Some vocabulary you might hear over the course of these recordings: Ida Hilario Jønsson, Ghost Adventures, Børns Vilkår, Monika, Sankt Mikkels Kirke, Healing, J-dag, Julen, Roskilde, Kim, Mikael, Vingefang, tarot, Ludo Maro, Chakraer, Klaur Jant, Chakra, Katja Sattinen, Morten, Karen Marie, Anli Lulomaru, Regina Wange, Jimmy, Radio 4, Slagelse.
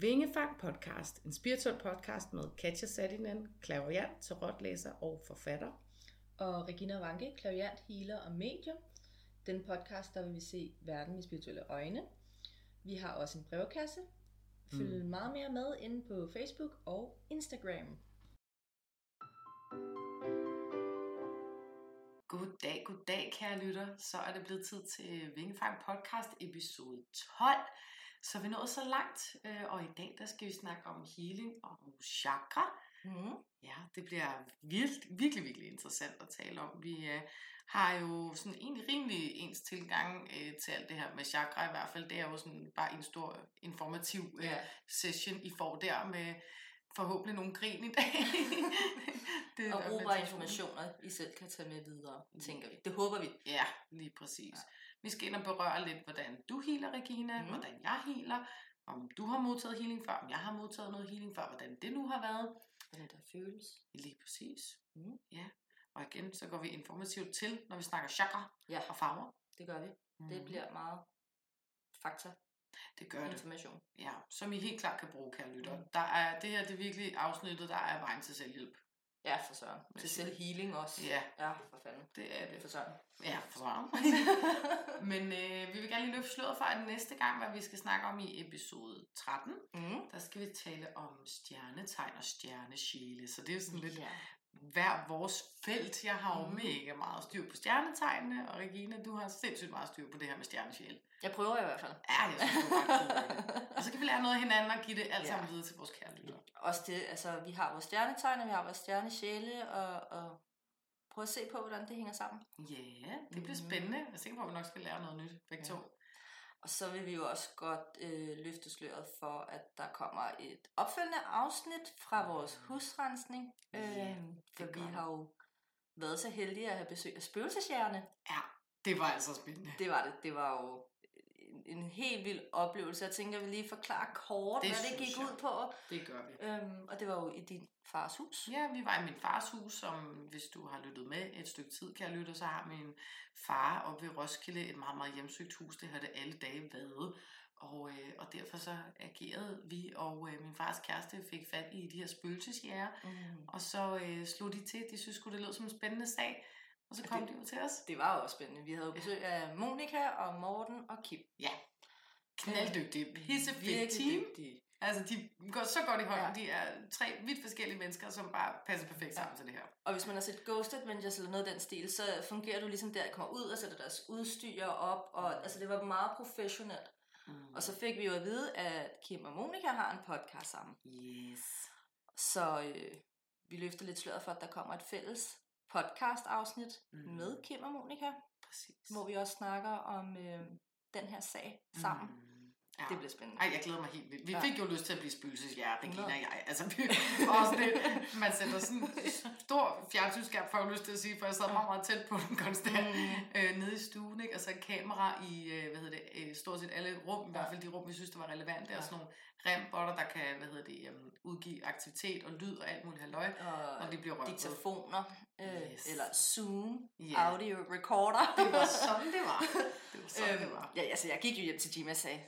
Vingefang podcast, en spirituel podcast med Katja Sattinen, Klaur Jant, tarotlæser og forfatter. Og Regina Wange, Klaur Jant, healer og medium. Den podcast, der vil vi se verden med spirituelle øjne. Vi har også en brevkasse. Følg meget mere med inde på Facebook og Instagram. Goddag, goddag kære lytter. Så er det blevet tid til Vingefang podcast episode 12. Så vi nåede så langt, og i dag der skal vi snakke om healing og chakra. Mm. Ja, det bliver virkelig interessant at tale om. Vi har jo sådan egentlig rimelig ens tilgang til alt det her med chakra i hvert fald. Det er jo sådan bare en stor informativ session, I får der med forhåbentlig nogle grin i dag. Det og brugbare informationer, I selv kan tage med videre, tænker vi. Det håber vi. Ja, lige præcis. Ja. Vi skal ind og berøre lidt, hvordan du healer, Regina, hvordan jeg healer, om du har modtaget healing før, om jeg har modtaget noget healing før, hvordan det nu har været. Hvordan der føles. Lige præcis. Mm. Ja. Og igen, så går vi informativt til, når vi snakker chakra og farver. Det gør vi. Det bliver meget fakta. Det gør information. Det. Ja, som I helt klart kan bruge, kære lytter. Der er, det her det er virkelig afsnittet, der er vejen til selvhjælp. Ja, for søren. Til selvhealing også. Ja. Ja, for fanden. Det er det. For søren. Ja, for søren. Men vi vil gerne lige løfte sløret for, at næste gang, hvad vi skal snakke om i episode 13, der skal vi tale om stjernetegn og stjernesjæle. Så det er jo sådan lidt hver vores felt. Jeg har jo mega meget styr på stjernetegnene, og Regina, du har sindssygt meget styr på det her med stjernesjæle. Jeg prøver i hvert fald. Ja, jeg synes, du det. Og så kan vi lære noget af hinanden og give det alt sammen videre til vores kære lytter. Også det, altså vi har vores stjernetegn, og vi har vores stjernesjæle, og prøv at se på, hvordan det hænger sammen. Ja, det bliver spændende. Jeg er sikker på, at vi nok skal lære noget nyt, begge to. Og så vil vi jo også godt løfte sløret for, at der kommer et opfølgende afsnit fra vores husrensning. For vi har jo været så heldige at have besøg af spøgelseshjerne. Ja, det var altså spændende. Det var det. Det var jo en helt vild oplevelse. Jeg tænker, vi lige forklarer kort, hvad det gik ud på. Det gør vi. Og det var jo i din fars hus. Ja, vi var i min fars hus, som hvis du har lyttet med et stykke tid, kan jeg lytte, så har min far oppe ved Roskilde et meget, meget hjemsøgt hus. Det har det alle dage været. Og derfor så agerede vi, og min fars kæreste fik fat i de her spøgelsesjære. Og så slog de til. De synes sgu, det lød som en spændende sag. Og så kom de jo til os. Det var også spændende. Vi havde besøg af Monika og Morten og Kim. Ja. Knalddygtige. Pissefede team. Altså, de går så godt i hånden. De er tre vidt forskellige mennesker, som bare passer perfekt sammen til det her. Og hvis man har set Ghost Adventures eller noget af den stil, så fungerer du ligesom der, I kommer ud og sætter deres udstyr op. Og altså, det var meget professionelt. Og så fik vi jo at vide, at Kim og Monika har en podcast sammen. Yes. Så vi løfter lidt sløret for, at der kommer et fælles podcast-afsnit med Kim og Monika. Præcis. Hvor vi også snakker om den her sag sammen. Ja. Det bliver spændende. Ej, jeg glæder mig helt vildt. Vi fik jo lyst til at blive spøgelsesjære, det ligner jeg. Altså, man sætter sådan en stor fjernsynsskærm, får jeg lyst til at sige, for jeg sad meget, meget tæt på den konstant, nede i stuen, ikke? Og så kamera i, stort set alle rum, i hvert fald de rum, vi synes, der var relevante, og sådan nogle rembotter, der kan, udgive aktivitet og lyd og alt muligt halløj, og de bliver rørt. Diktafoner, eller Zoom, audio recorder. Det var sådan, det var. Ja, altså, jeg gik jo hjem til Jimmy og sagde,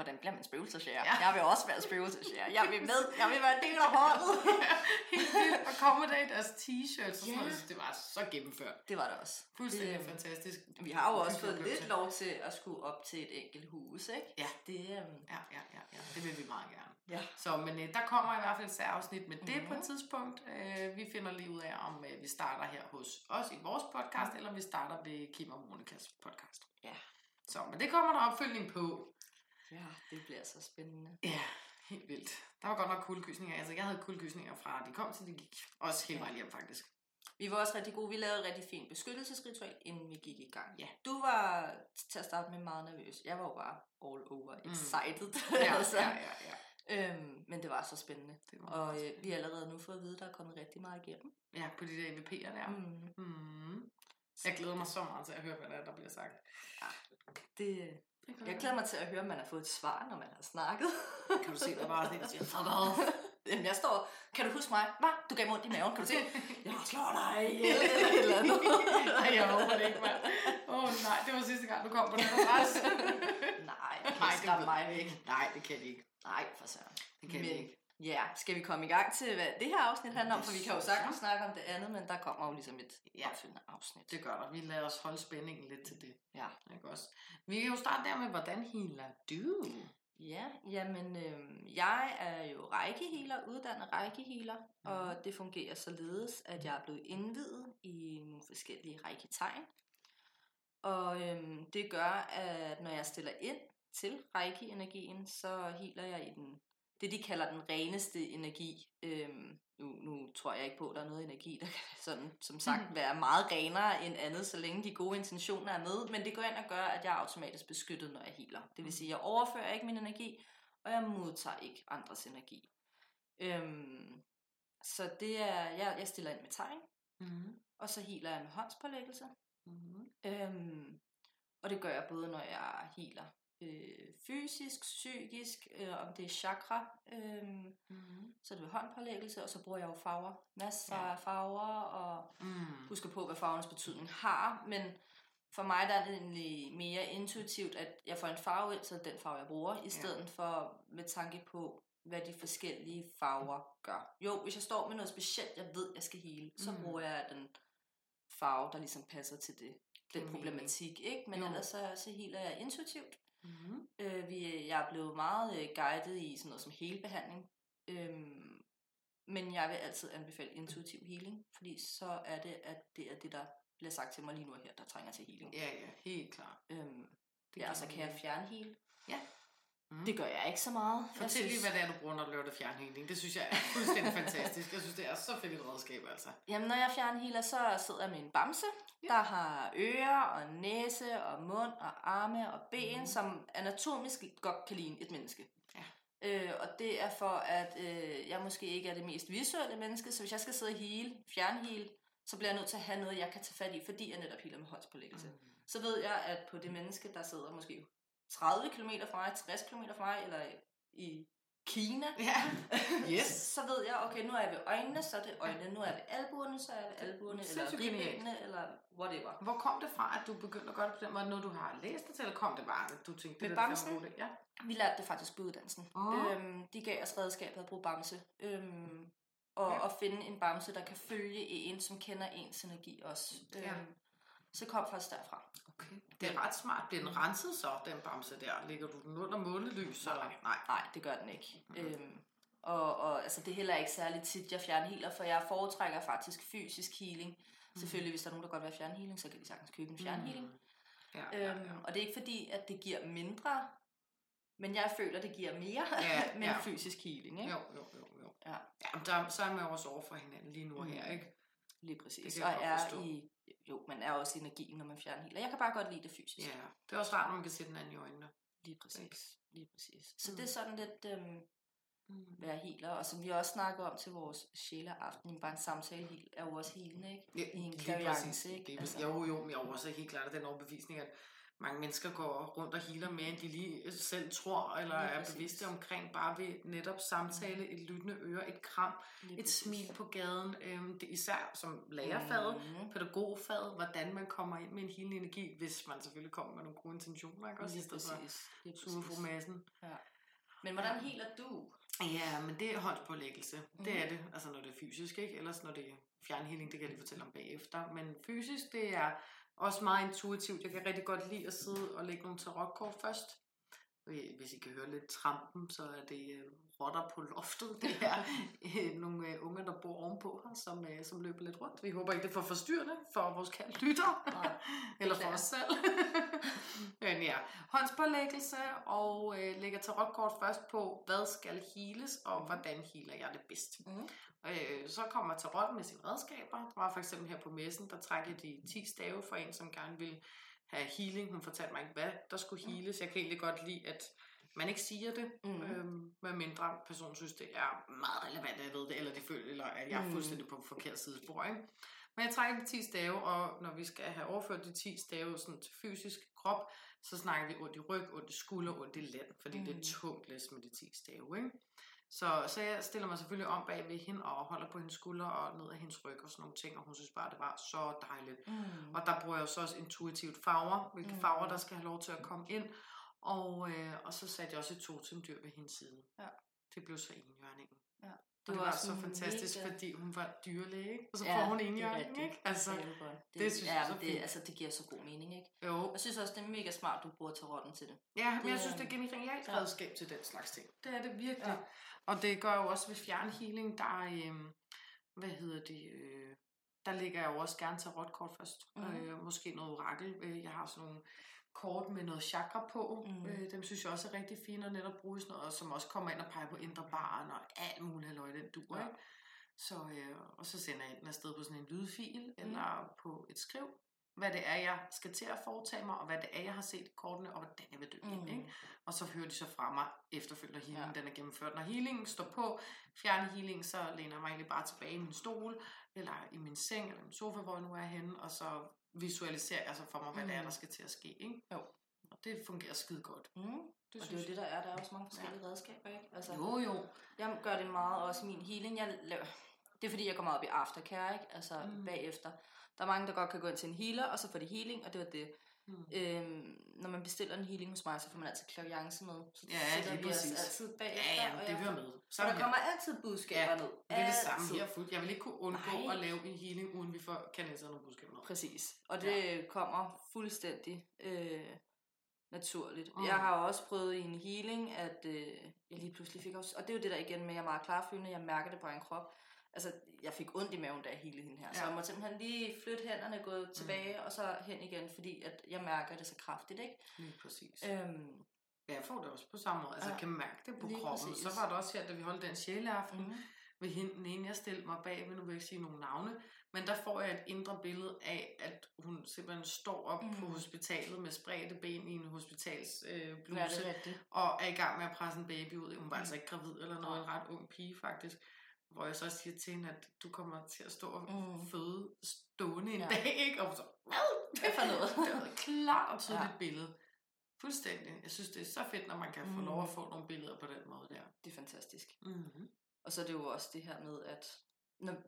hvordan bliver man spøgelsesjære? Ja. Jeg vil også være spøgelsesjære. Jeg vil være en del af holdet. Og komme der i deres t-shirts og sådan noget. Det var så gennemført. Det var det også. Fuldstændig fantastisk. Vi har jo også fået lidt lov til at skulle op til et enkelt hus, ikke? Ja. Det vil vi meget gerne. Ja. Så, men der kommer i hvert fald et særafsnit med det på et tidspunkt. Vi finder lige ud af, om vi starter her hos os i vores podcast, eller om vi starter ved Kim og Monikas podcast. Ja. Så, men det kommer der opfølgning på. Ja, det bliver så spændende. Ja, helt vildt. Der var godt nok kuldegysninger. Altså, jeg havde kuldegysninger fra, de kom til, de gik. Også helt meget hjem, faktisk. Vi var også rigtig gode. Vi lavede et rigtig fint beskyttelsesritual, inden vi gik i gang. Ja. Du var til at starte med meget nervøs. Jeg var jo bare all over excited. Ja. Men det var så spændende. Vi har allerede nu fået at vide, der er kommet rigtig meget igennem. Ja, på de der EVP'er der. Jeg glæder mig så meget til at høre, hvad der bliver sagt. Ja, det... Jeg glæder mig til at høre, at man har fået et svar, når man har snakket. Kan du se, der bare sådan en, der siger, jamen, jeg står, kan du huske mig? Hva? Du gav mig ondt i maven, kan du se? Jeg slår dig ihjel, eller andet. Nej, jeg håber det ikke, mand. Nej, det var sidste gang, du kom på den adresse. Nej, det kan mig ikke. Nej, det kan det ikke. Nej, for så. Det kan vi ikke. Ja, skal vi komme i gang til, hvad det her afsnit handler om? For vi kan jo sagtens snakke om det andet, men der kommer jo ligesom et opfølgende afsnit. Det gør der. Vi lader os holde spændingen lidt til det. Ja, ikke også? Vi kan jo starte der med, hvordan healer du? Ja, jamen jeg er jo rækkehealer, uddannet rækkehealer, og det fungerer således, at jeg er blevet indviet i nogle forskellige rækketegn. Og det gør, at når jeg stiller ind til rækkeenergien, så healer jeg i den, det de kalder den reneste energi. Nu tror jeg ikke på, at der er noget energi, der kan sådan, som sagt være meget renere end andet, så længe de gode intentioner er med. Men det går ind og gør, at jeg er automatisk beskyttet, når jeg healer. Det vil sige, at jeg overfører ikke min energi, og jeg modtager ikke andres energi. Så det er, jeg stiller ind med tegn, og så healer jeg med håndspålæggelse. Og det gør jeg både, når jeg healer fysisk, psykisk, om det er chakra, så det er håndpålæggelse, og så bruger jeg jo farver, masser af farver, og husker på, hvad farvernes betydning har, men for mig der er det egentlig mere intuitivt, at jeg får en farve ind, så den farve jeg bruger, i stedet for med tanke på, hvad de forskellige farver gør. Jo, hvis jeg står med noget specielt, jeg ved, jeg skal heale, så bruger jeg den farve, der ligesom passer til det, den problematik, ikke? Men ellers så healer jeg intuitivt. Jeg er blevet meget guidet i sådan noget som healbehandling, men jeg vil altid anbefale intuitiv healing, fordi så er det, at det er det, der bliver sagt til mig lige nu her, der trænger til healing. Ja, helt klart. Så kan jeg fjernheal. Ja. Det gør jeg ikke så meget. Fortæl lige, hvad det er, du bruger, når du laver det fjernhealing. Det synes jeg er fuldstændig fantastisk. Jeg synes, det er så fedt et redskab, altså. Jamen, når jeg fjernhealer, så sidder jeg med en bamse, der har ører og næse og mund og arme og ben, som anatomisk godt kan ligne et menneske. Ja. Og det er for, at jeg måske ikke er det mest visuelle menneske, så hvis jeg skal sidde og heale, fjernheale, så bliver jeg nødt til at have noget, jeg kan tage fat i, fordi jeg netop healer med håndspålæggelse. Så ved jeg, at på det menneske, der sidder måske 30 km fra mig, 60 km fra mig, eller i Kina, så ved jeg, okay, nu er jeg ved øjnene, så er det øjnene, nu er jeg ved albuerne, så er jeg ved albuerne, eller ribbenene, eller whatever. Hvor kom det fra, at du begyndte at gøre det på den måde, når du har læst det til, eller kom det bare, at du tænkte, det er det? Ja. Vi lærte det faktisk på uddannelsen. De gav os redskabet at bruge bamse, og at finde en bamse, der kan følge en, som kender ens energi også. Så kom først derfra. Okay. Det er ret smart. Bliver den renset så, den bamse der? Ligger du den under månelys? Nej, det gør den ikke. Altså, det er heller ikke særlig tit, jeg fjernhealer, for jeg foretrækker faktisk fysisk healing. Selvfølgelig, hvis der er nogen, der godt vil have fjernhealing, så kan de sagtens købe en fjernhealing. Og det er ikke fordi, at det giver mindre, men jeg føler, det giver mere med fysisk healing. Ikke? Jo. Så er man også over for hinanden lige nu her, ikke? Lige præcis. Og man er også energien, når man fjernhealer. Jeg kan bare godt lide det fysisk. Ja, det er også rart, når man kan se den anden i øjnene. Lige præcis. Så det er sådan lidt, hvad jeg healer. Og som vi også snakker om til vores sjæleaften, bare en samtale er jo også healende, ikke? Ja, i en klaviance, ikke? Altså. Jo, men jeg er også helt klart af den overbevisning, at mange mennesker går rundt og healer mere, end de lige selv tror, eller er bevidste omkring, bare ved netop samtale, et lyttende øre, et kram, et smil på gaden. Det især som lærerfaget, pædagogfaget, hvordan man kommer ind med en healende energi, hvis man selvfølgelig kommer med nogle gode intentioner, ikke også? Men hvordan healer du? Ja, men det er håndspålæggelse. Det er det, altså når det er fysisk, ikke? Ellers når det er fjernhealing, det kan jeg lige fortælle om bagefter. Men fysisk, det er også meget intuitivt. Jeg kan rigtig godt lide at sidde og lægge nogle tarotkort først. Hvis I kan høre lidt trampen, så er det rotter på loftet. Det er nogle unger, der bor ovenpå her, som løber lidt rundt. Vi håber ikke, det er for forstyrrende for vores kære lytter. Eller for os selv. Men ja, håndspålæggelse og lægger tarotkort først på, hvad skal heales, og hvordan healer jeg det bedst. Så kommer tarotten med sine redskaber. Der var for eksempel her på messen, der trækker de 10 stave for en, som gerne vil have healing. Hun fortalte mig ikke, hvad der skulle heales. Jeg kan egentlig godt lide, at man ikke siger det, medmindre personen synes, det er meget relevant, at jeg ved det, eller de føler, eller at jeg er fuldstændig på forkert sidespor, ikke? Men jeg trækker de 10 stave, og når vi skal have overført de 10 stave sådan til fysisk krop, så snakker vi ondt i ryg, ondt i skulder, ondt i lænd, fordi det er tungt læs med de 10 stave, ikke? Så jeg stiller mig selvfølgelig om bag ved hende og holder på hendes skulder og ned af hendes ryg og sådan nogle ting, og hun synes bare, det var så dejligt. Og der bruger jeg jo så også intuitivt farver, hvilke farver, der skal have lov til at komme ind. Og så satte jeg også et totemdyr ved hendes side. Ja. Det blev så enhjørningen. Ja. Det var så fantastisk, fordi hun var dyrlæge, og så får hun enhjørningen, ikke? Altså, det synes jeg så fint. Altså, det giver så god mening, ikke? Jo. Jeg synes også, det er mega smart, du bruger tarotten til det. Ja, men jeg synes, det er genialt redskab til den slags ting. Det er det virkelig. Ja. Og det gør jo også ved fjernhealing, der lægger jeg jo også gerne tarotkort først. Måske noget orakel. Jeg har sådan nogle kort med noget chakra på. Dem synes jeg også er rigtig fine at netop bruge sådan noget, som også kommer ind og peger på indre barn og alt muligt halløj, den duer. Ja. Og så sender jeg den afsted på sådan en lydfil eller på et skriv, hvad det er, jeg skal til at foretage mig, og hvad det er, jeg har set i kortene, og hvordan jeg vil dø ind, ikke? Og så hører de så fra mig efterfølgende healingen, den er gennemført. Når healingen står på, fjerne healing, så læner jeg mig egentlig bare tilbage i min stol, eller i min seng, eller min sofa, hvor jeg nu er henne, og så visualiserer jeg så for mig, hvad det er, der skal til at ske, ikke? Jo. Og det fungerer skide godt. Og det er jo det, der er også mange forskellige redskaber, ikke? Altså, jo. Jeg gør det meget også min healing, jeg laver. Det er fordi, jeg går meget op i aftercare, ikke? Altså bagefter. Der er mange, der godt kan gå ind til en healer, og så får de healing, og det var det. Når man bestiller en healing hos mig, så får man altid klaviance med. Så sætter vi os altid bagefter. Ja, det hører med. Og der kommer altid budskaber ned. Det er det samme her fuldt. Jeg vil ikke kunne undgå at lave en healing, uden vi får kanaliser nogle budskaber ned. Præcis. Og det kommer fuldstændig naturligt. Jeg har også prøvet i en healing, at jeg lige pludselig fik også. Og det er jo det der igen med, at jeg er meget klarfølende. Jeg mærker det på en krop. Altså, jeg fik ondt i maven, da jeg healede hende her. Så jeg måtte simpelthen lige flytte hænderne, gå tilbage, og så hen igen, fordi at jeg mærker det så kraftigt, ikke? Lige præcis. Jeg får det også på samme måde. Altså, jeg kan mærke det på kroppen. Præcis. Så var det også her, da vi holdt den sjæleaften, ved hende, den ene, jeg stillede mig bag, men nu vil jeg ikke sige nogen navne, men der får jeg et indre billede af, at hun simpelthen står op på hospitalet med spredte ben i en hospitalsbluse, og er i gang med at presse en baby ud. Hun var altså ikke gravid eller noget, en ret ung pige faktisk. Hvor jeg så siger til hende, at du kommer til at stå og føde stående en dag, ikke? Og så, hvad for noget? Det var et klart og tydeligt billede. Fuldstændig. Jeg synes, det er så fedt, når man kan få lov at få nogle billeder på den måde der. Det er fantastisk. Og så er det jo også det her med, at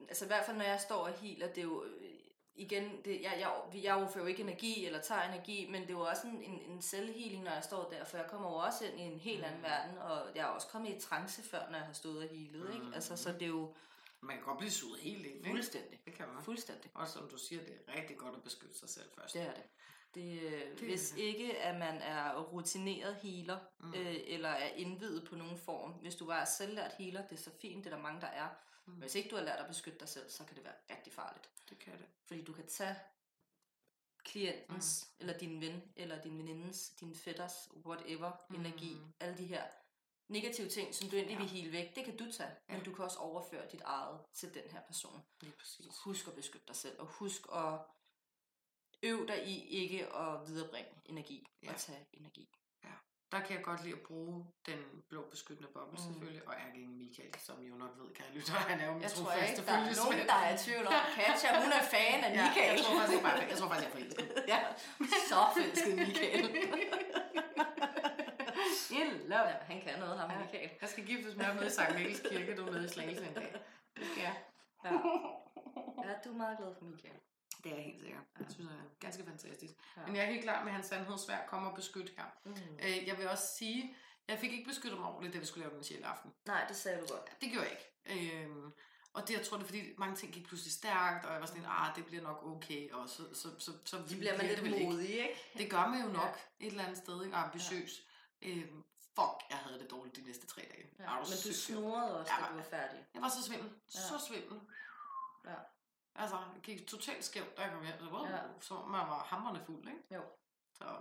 altså i hvert fald, når jeg står og healer, det er jo igen, jeg overfører jo ikke energi, eller tager energi, men det er jo også en selvhealing, når jeg står der, for jeg kommer jo også ind i en helt anden verden, og jeg er også kommet i trance før, når jeg har stået og healet, ikke? Altså, så det er jo. Man kan godt blive suget helt ind, fuldstændig. Det kan man. Fuldstændig. Og som du siger, det er rigtig godt at beskytte sig selv først. Det er det. Hvis ikke, at man er rutineret healer, eller er indviet på nogen form. Hvis du bare er selvlært healer, det er så fint, det er der mange, der er. Men hvis ikke du har lært at beskytte dig selv, så kan det være rigtig farligt. Det kan det. Fordi du kan tage klientens, eller din ven, eller din venindens, din fætters, whatever, energi, alle de her negative ting, som du egentlig vil heale væk, det kan du tage, men du kan også overføre dit eget til den her person. Lige præcis. Husk at beskytte dig selv, og husk at øve dig i ikke at viderebringe energi, og tage energi. Der kan jeg godt lide at bruge den blå beskyttende boble selvfølgelig, og ærgingen Mikael, som jo nok ved, kan jeg lytte, han er jo min trofaste følgesvend. Jeg tror ikke, der er nogen, der er i tvivl om Katja, hun er fan af Mikael. Jeg tror faktisk, jeg er forelsket. Ja, så forelsket Mikael. Han kan noget, ham Mikael. Jeg skal giftes med ham nede i Sankt Mikkels Kirke, du er med i Slagelse en dag. Ja, du er meget glad for Mikael. Det er jeg helt sikkert. Jeg synes, det er ganske fantastisk. Ja. Men jeg er helt klar med, at hans sandhedsvær kommer og beskytte her. Jeg vil også sige, jeg fik ikke beskyttet mig ordentligt, da vi skulle lave den sjæleaften. Nej, det sagde du godt. Det gjorde jeg ikke. Og det, jeg tror, det er, fordi mange ting gik pludselig stærkt, og jeg var sådan, det bliver nok okay, og så det bliver man lidt modig, ikke? Det gør man jo nok et eller andet sted, ikke? Og ambitiøs. Jeg havde det dårligt de næste 3 dage. Ja. Men du snurrede også, da du var færdig. Jeg var så svimmel. Ja. Altså, det gik totalt skævt, da jeg kom hjem, så man var hamrende fuld, ikke? Jo. Så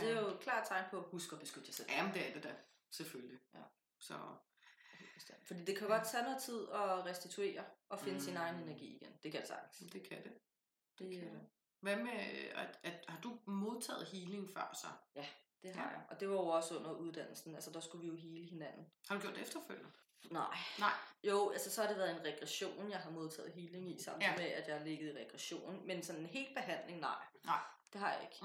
det er jo et klart tegn på at huske at beskytte jer selv. Jamen, det er det da, selvfølgelig. Ja. Så. Fordi det kan godt tage noget tid at restituere og finde sin egen energi igen. Det kan det sagtens. Det kan det. Hvad med, har du modtaget healing før så? Ja, det har jeg. Og det var jo også under uddannelsen, altså der skulle vi jo heale hinanden. Har du gjort det efterfølgende? Nej. Jo, altså så har det været en regression, jeg har modtaget healing i, samtidig med, at jeg har ligget i regression. Men sådan en hel behandling, nej. Det har jeg ikke.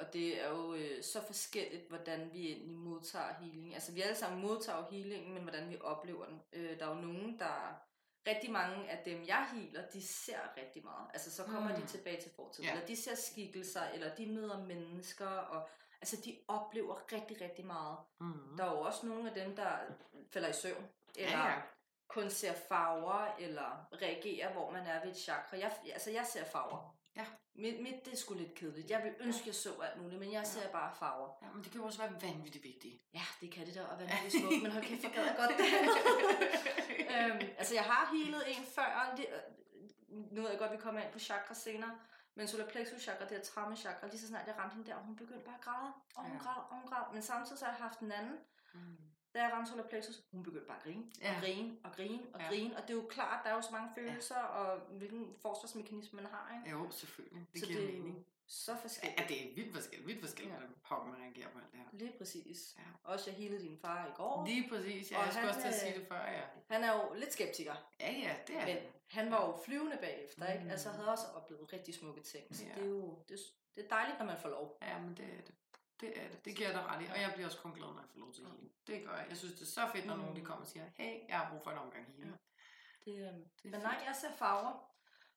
Og det er jo så forskelligt, hvordan vi egentlig modtager healing. Altså vi alle sammen modtager healingen, men hvordan vi oplever den. Der er jo nogen, der. Rigtig mange af dem, jeg healer, de ser rigtig meget. Altså så kommer de tilbage til fortiden. Eller de ser skikkelser, eller de møder mennesker, og Altså, de oplever rigtig, rigtig meget. Mm-hmm. Der er jo også nogle af dem, der falder i søvn, eller kun ser farver, eller reagerer, hvor man er ved et chakra. Jeg ser farver. Ja. Mit, det er sgu lidt kedeligt. Jeg vil ønske, jeg så alt muligt, men jeg ser bare farver. Ja, men det kan jo også være vanvittigt vigtigt. Ja, det kan det da, og vanvittigt smukt, men hold kæft, jeg gad godt det. Altså, jeg har healet en før, det, nu ved jeg godt, vi kommer ind på chakra senere, men solarplexus chakra, det her traumachakra, lige så snart jeg ramte hende der, og hun begyndte bare at græde, og hun græd, men samtidig så har jeg haft en anden, da jeg ramte solarplexus, hun begyndte bare at grine, og det er jo klart, der er jo så mange følelser, og hvilken forsvarsmekanisme man har, ikke? Jo, selvfølgelig, det så giver det mening. Så forskelligt. Ja, det er vildt forskelligt, hvordan poppen reagerer på alt det her. Lige præcis. Ja. Også jeg healede din far i går. Lige præcis, jeg skulle også til at sige det før, Han er jo lidt skeptiker. Ja, det er Men han var jo flyvende bagefter, ikke? Altså havde også oplevet rigtig smukke ting. Så det er jo det er dejligt, når man får lov. Ja, men det er det. Det er det. Det giver dig ret i. Og jeg bliver også kun glad, når jeg får lov til at heale. Det gør jeg. Jeg synes, det er så fedt, når nogen de kommer og siger, hey, jeg har brug for en omgang heale. Men nej, jeg ser farver.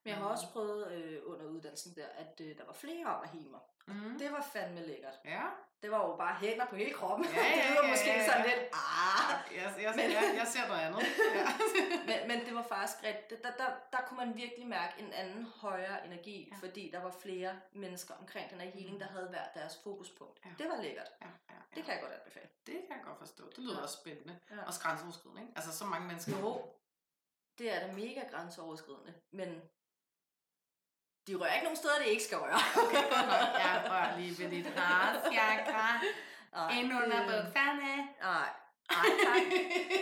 Men jeg har også prøvet under uddannelsen der, at der var flere om at hele mig. Mm. Det var fandme lækkert. Ja. Det var jo bare hænder på hele kroppen. Ja, det var måske sådan lidt, jeg ser noget andet. men det var faktisk rigtigt. Der kunne man virkelig mærke en anden højere energi, fordi der var flere mennesker omkring den her healing, der havde hver deres fokuspunkt. Ja. Det var lækkert. Ja. Det kan jeg godt anbefale. Det kan jeg godt forstå. Det lyder også spændende. Ja. Og grænseoverskridende, ikke? Altså så mange mennesker. Jo, det er da mega grænseoverskridende, men... De rører ikke nogen steder, det ikke skal røre. Okay, jeg rører lige ved dit chakra. Endnu under bukferne.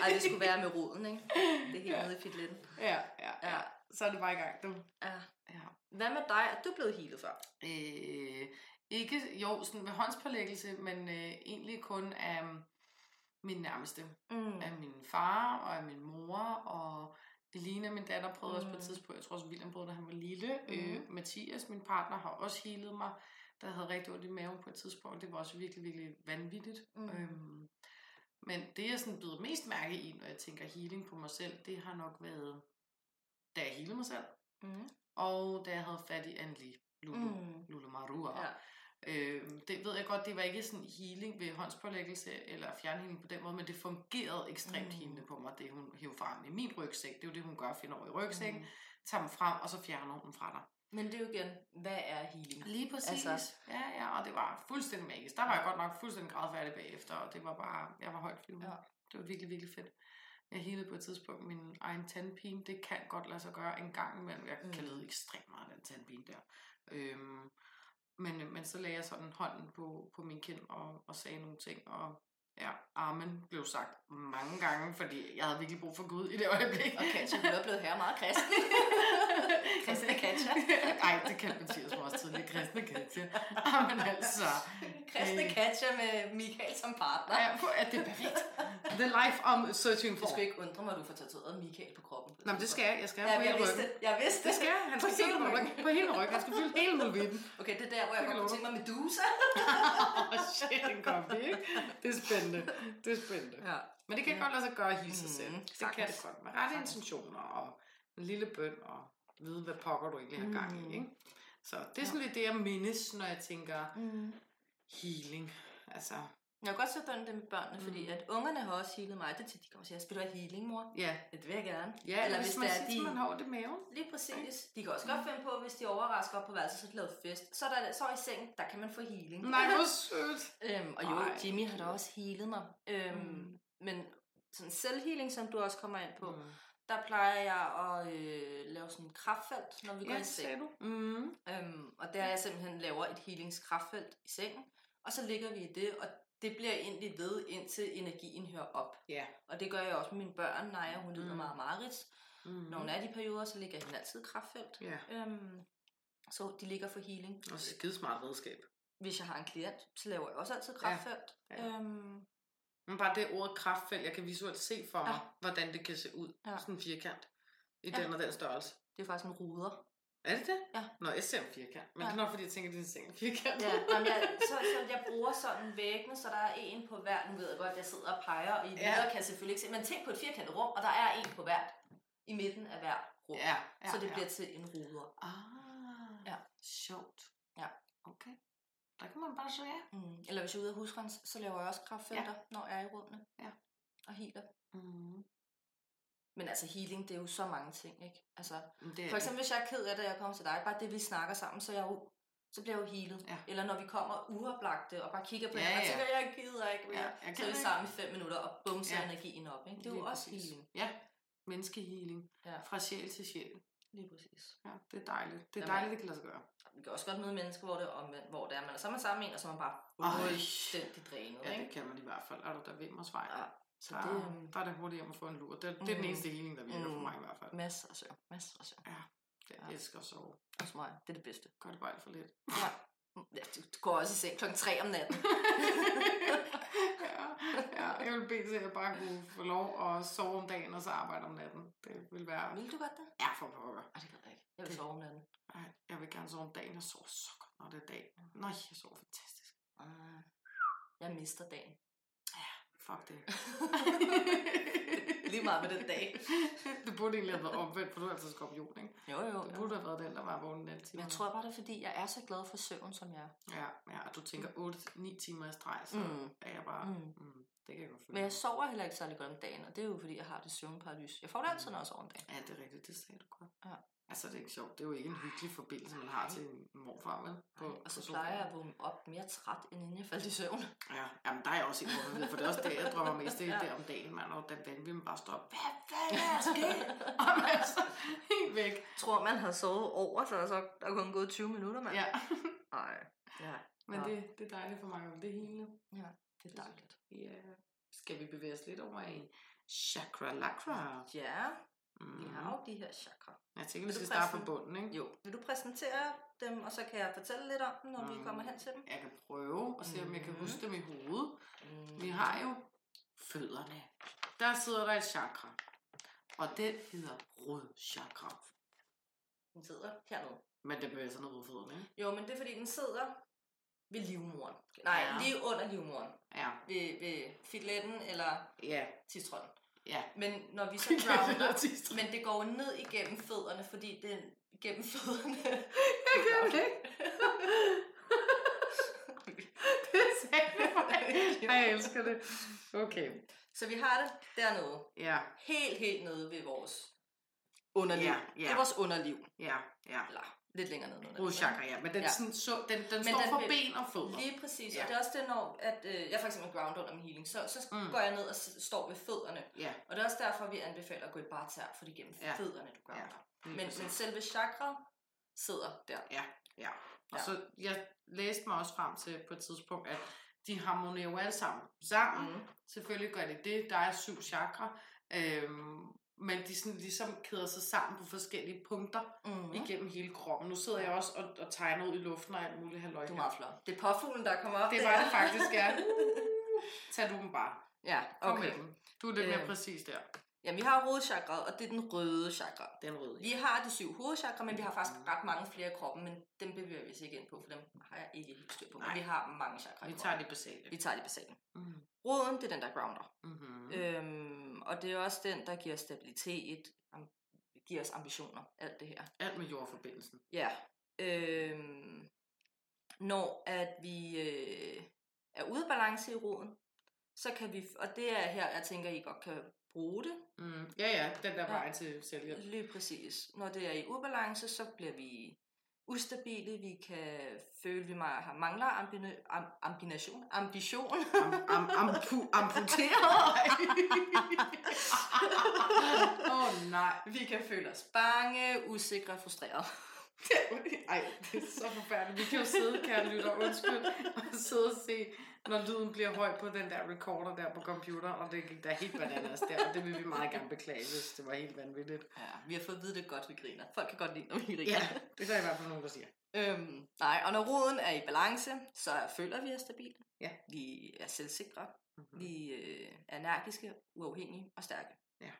Nej, det skulle være med roden, ikke? Det er helt nede i fitletten. Ja. Så er det bare i gang, du. Ja. Hvad med dig? Er du blevet healet før? Ikke, jo, sådan ved håndspålæggelse, men egentlig kun af min nærmeste. Af min far og af min mor og... Elina, min datter, prøvede også på et tidspunkt, jeg tror også William prøvede, da han var lille. Mathias, min partner, har også healet mig, der havde rigtig ondt i maven på et tidspunkt. Det var også virkelig, virkelig vanvittigt. Men det, jeg sådan blevet mest mærke i, når jeg tænker healing på mig selv, det har nok været, da jeg healede mig selv. Og da jeg havde fat i Anli Lulomaru. Det ved jeg godt, det var ikke sådan healing ved håndspålæggelse eller fjernhealing på den måde, men det fungerede ekstremt healende på mig, det hun hævde frem i min rygsæk. Det er jo det, hun gør, finder over i rygsækken, tager dem frem, og så fjerner hun dem fra dig. Men det er jo igen, hvad er healing? Lige præcis. Altså. Ja, og det var fuldstændig magisk. Der var jeg godt nok fuldstændig grædfærdig bagefter, og det var bare, jeg var højt flyvende. Ja. Det var virkelig, virkelig fedt. Jeg healede på et tidspunkt min egen tandpine. Det kan godt lade sig gøre en gang imellem. Jeg kan lede ekstremt meget af den tandpine der. Men så lagde jeg sådan hånden på min kind og sagde nogle ting, og amen blev sagt mange gange, fordi jeg havde virkelig brug for Gud i det øjeblik. Og Katja, hun er blevet her meget kristen. Kristne Katja. Ej, det kaldte Mathias mig også tidligere. Kristne Katja. Amen altså. Kristne Katja med Mikael som partner. Ja, det er perfekt. The life I'm searching for. Det skal ikke undre mig, at du får tatoveret Mikael på kroppen. Nå, men det skal jeg. Jeg skal på hele ryggen. Jeg vidste det. Det skal jeg. Han skal fylde på hele ryggen. Han skal fylde hele muligheden. Okay, det er der, hvor jeg kommer til mig med duser. Åh, shit, den kom vi, ikke? Det er spændende. Det er spændende. Ja. Men det kan godt lade sig gøre hele sig selv. Det kan det godt. Med rette intentioner og en lille bøn og vide, hvad pokker du egentlig har gang i, ikke? Så det er sådan lidt det, jeg mindes, når jeg tænker healing. Altså... Jeg kan godt sætte det med børnene, fordi at ungerne har også healet mig. Det er tit, de kommer og siger, spiller du healing, mor? Ja. Det vil jeg gerne. Ja, eller hvis man siger, man har ondt i maven. Lige præcis. Okay. De kan også godt finde på, hvis de overrasker op på værelset, så lavet fest. Så i sengen, der kan man få healing. Nej, hvor sødt. Og jo, Jimmy har da også healet mig. Men sådan selvhealing, som du også kommer ind på, der plejer jeg at lave sådan et kraftfelt, når vi går i seng. Og der er jeg simpelthen laver et healingskraftfelt i sengen, og så ligger vi i det, og det bliver egentlig ved, indtil energien hører op. Yeah. Og det gør jeg også med mine børn. Naja, hun lider meget mareridt. Når hun er i de perioder, så ligger hende altid kraftfelt. Yeah. Så de ligger for healing. Og det er et skidesmart redskab. Hvis jeg har en klient, så laver jeg også altid kraftfelt. Yeah. Men bare det ordet kraftfelt, jeg kan visuelt se for mig, hvordan det kan se ud. Ja. Sådan en firkant. I den og den størrelse. Det er faktisk en ruder. Er det det? Ja. Nå, jeg ser en firkant. Men det er nok, fordi jeg tænker, at det er en seng firkant. Så jeg bruger sådan væggene, så der er en på hver. Nu ved jeg godt, jeg sidder og peger, og i videre kan jeg selvfølgelig ikke se. Men tænk på et firkantet rum, og der er en på hvert. I midten af hver rum. Så det bliver til en ruder. Sjovt. Ja. Okay. Der kan man bare søge af. Mm. Eller hvis jeg er ude af husrens, så laver jeg også kraftfelter, når jeg er i rummene. Ja. Og healer. Mm. Men altså healing, det er jo så mange ting, ikke? Altså, det, for eksempel hvis jeg er ked af det, jeg kommer til dig, bare det vi snakker sammen, så, så bliver jeg jo healet. Ja. Eller når vi kommer uoplagte og bare kigger på det, og tænker, jeg gider ikke mere. Ja, så er vi sammen i 5 minutter og bumser energien op, ikke? Det er jo også healing. Ja, menneskehealing. Ja. Fra sjæl til sjæl. Lige præcis. Ja, det er dejligt. Det er dejligt, det kan lade sig gøre. Vi kan også godt møde mennesker, hvor det er, man er sammen med en, og så er man bare fuldstændig drænet. Ja, ikke? Det kan man i hvert fald. Er du der ved mig svejler? Ja. Så der er det hurtigt om at få en lur. Det er den eneste healing, der virker for mig i hvert fald. Masser af søvn. Ja, jeg elsker at sove. Også mig. Det er det bedste. Gør det bare alt for lidt. Ja, du går også i seng klokken 3 om natten. Jeg vil bede til, at jeg bare kunne få lov at sove om dagen, og så arbejde om natten. Det vil være... Vil du godt det? Ja, for pokker. Ej, det kan jeg ikke. Jeg vil sove om natten. Nej, jeg vil gerne sove om dagen. Jeg sover så godt, når det er dag. Nej, jeg sover fantastisk. Jeg mister dagen. Ja, fuck det. Lige meget med den dag. Det burde egentlig have været omvendt, for du er altså skorpion, ikke? Jo. Det burde have været den, der var vågen den time. Men jeg tror bare, det er, fordi jeg er så glad for søvn, som jeg er. Ja, og du tænker 8-9 timer i streg, så er jeg bare... Det kan jeg godt føle. Men jeg sover heller ikke særlig godt om dagen, og det er jo fordi, jeg har det søvnparalys. Jeg får det altid, når jeg sover om dagen. Ja, det er rigtigt, det sagde du godt. Ja. Altså, det er ikke sjovt. Det er jo ikke en hyggelig forbindelse, man har til en morfar, vel? Og så plejer jeg at vågne op mere træt, end inden jeg faldt i søvn. Ja, jamen der er jeg også ikke morfar, for det er også det, jeg drømmer mest der om dagen, man. Og da vanvittig man bare står op. Hvad er der sket? Og man er så helt væk. Tror man har sovet over, så der er kun gået 20 minutter, mand. Ja. Nej. Ja. Men det er dejligt for mig, om det hele. Ja. Det er dejligt. Ja. Skal vi bevæge os lidt over i chakra-lakra? Ja, vi har jo de her chakra. Jeg tænker, vi skal starte på bunden, ikke? Jo. Vil du præsentere dem, og så kan jeg fortælle lidt om dem, når vi kommer hen til dem? Jeg kan prøve og se, om jeg kan huske dem i hovedet. Vi har jo fødderne. Der sidder der et chakra, og den hedder rodchakra. Den sidder hernede. Men den bevæger sig ned på fødderne, ikke? Jo, men det er, fordi den sidder... ved livmoren. Nej, lige under livmoren. Ja. Ved fitletten eller tistrollen. Ja. Men når vi så grounder, men det går ned igennem fødderne, fordi det er gennem fødderne. Jeg gør det ikke. Det er sandt. Jeg elsker det. Okay. Så vi har det dernede. Ja. Helt nede ved vores underliv. Ja. Det er vores underliv. Ja. Eller... lidt længere ned. Rodchakra, ja. Men den, sådan, så, den står for ben og fødder. Lige præcis. Og det er også det, når at, jeg for eksempel ground under min healing, så går jeg ned og står ved fødderne. Ja. Og det er også derfor, vi anbefaler at gå i barter, for det gennem fødderne, du grounder. Ja. Men selve chakra sidder der. Ja. Og så jeg læste mig også frem til på et tidspunkt, at de harmonerer jo alle sammen. Selvfølgelig gør det. Der er 7 chakra. Men de sådan, ligesom kæder sig sammen på forskellige punkter igennem hele kroppen. Nu sidder jeg også og tegner ud i luften og alt muligt halløj. Du er meget flot. Det er påfuglen, der kommer op. Det var det faktisk, ja. Tag du dem bare. Ja, okay. Du er lidt mere præcis der. Jamen, vi har rodchakraet, og det er den røde chakra. Den røde. Vi har de 7 hovedchakra, men vi har faktisk ret mange flere i kroppen, men dem bevæger vi sig ikke ind på, for dem har jeg ikke helt styr på. Men vi har mange chakra i kroppen. Vi tager de basale. Roden, det er den, der grounder. Mm-hmm. Og det er også den, der giver stabilitet, giver os ambitioner, alt det her. Alt med jordforbindelsen. Ja. Når at vi er ude af balance i roden, så kan vi, og det er her, jeg tænker, I godt kan bruge det. Den der vej til selvhjælp. Lige præcis. Når det er i ubalance, så bliver vi ustabile, vi kan føle, vi mangler ambition. Amputeret. Nej. Vi kan føle os bange, usikre, frustreret. Ej, det er så forfærdeligt. Vi kan jo sidde, kære lytter, undskyld, og sidde og se, når lyden bliver høj på den der recorder der på computeren, og det gik der helt bananas der, og det vil vi meget gerne beklage, hvis det var helt vanvittigt. Ja, vi har fået at vide, det godt, vi griner. Folk kan godt lide, når vi griner. Ja, det er der i hvert fald nogen, der siger. Nej, og når roden er i balance, så føler vi os stabile. Ja. Vi er selvsikre. Mm-hmm. Vi er energiske, uafhængige og stærke. Ja.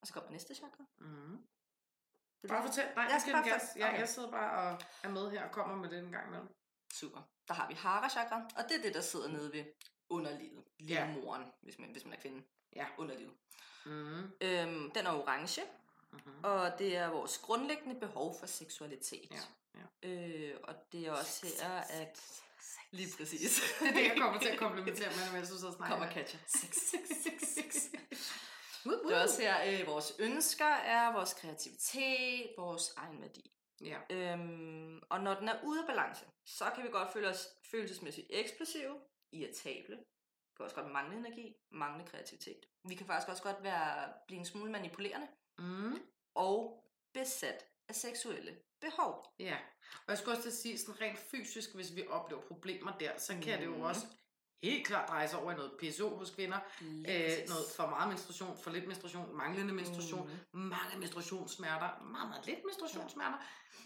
Og så kommer næste chakra. Mhm. Bare fortæl. Nej, jeg sidder bare og er med her og kommer med det en gang imellem. Super. Der har vi hara-chakra, og det er det, der sidder nede ved underlivet. Livmoren, hvis man er kvinde. Ja. Underlivet. Mm. Den er orange, og det er vores grundlæggende behov for seksualitet. Ja. Og det er også her, at Lige præcis. Det er det, jeg kommer til at komplementere med, når jeg synes, at snakker. Kommer Katja. Det er også her, vores ønsker er, vores kreativitet, vores egen værdi. Ja. Og når den er ude af balance, så kan vi godt føle os følelsesmæssigt eksplosive, irritable, vi kan også godt mangle energi, mangle kreativitet. Vi kan faktisk også godt blive en smule manipulerende, og besat af seksuelle behov. Ja, og jeg skulle også sige, sådan rent fysisk, hvis vi oplever problemer der, så kan det jo også helt klart dreje sig over i noget PSO hos kvinder, noget for meget menstruation, for lidt menstruation, manglende menstruation, mange menstruationssmerter, meget, meget lidt menstruationssmerter.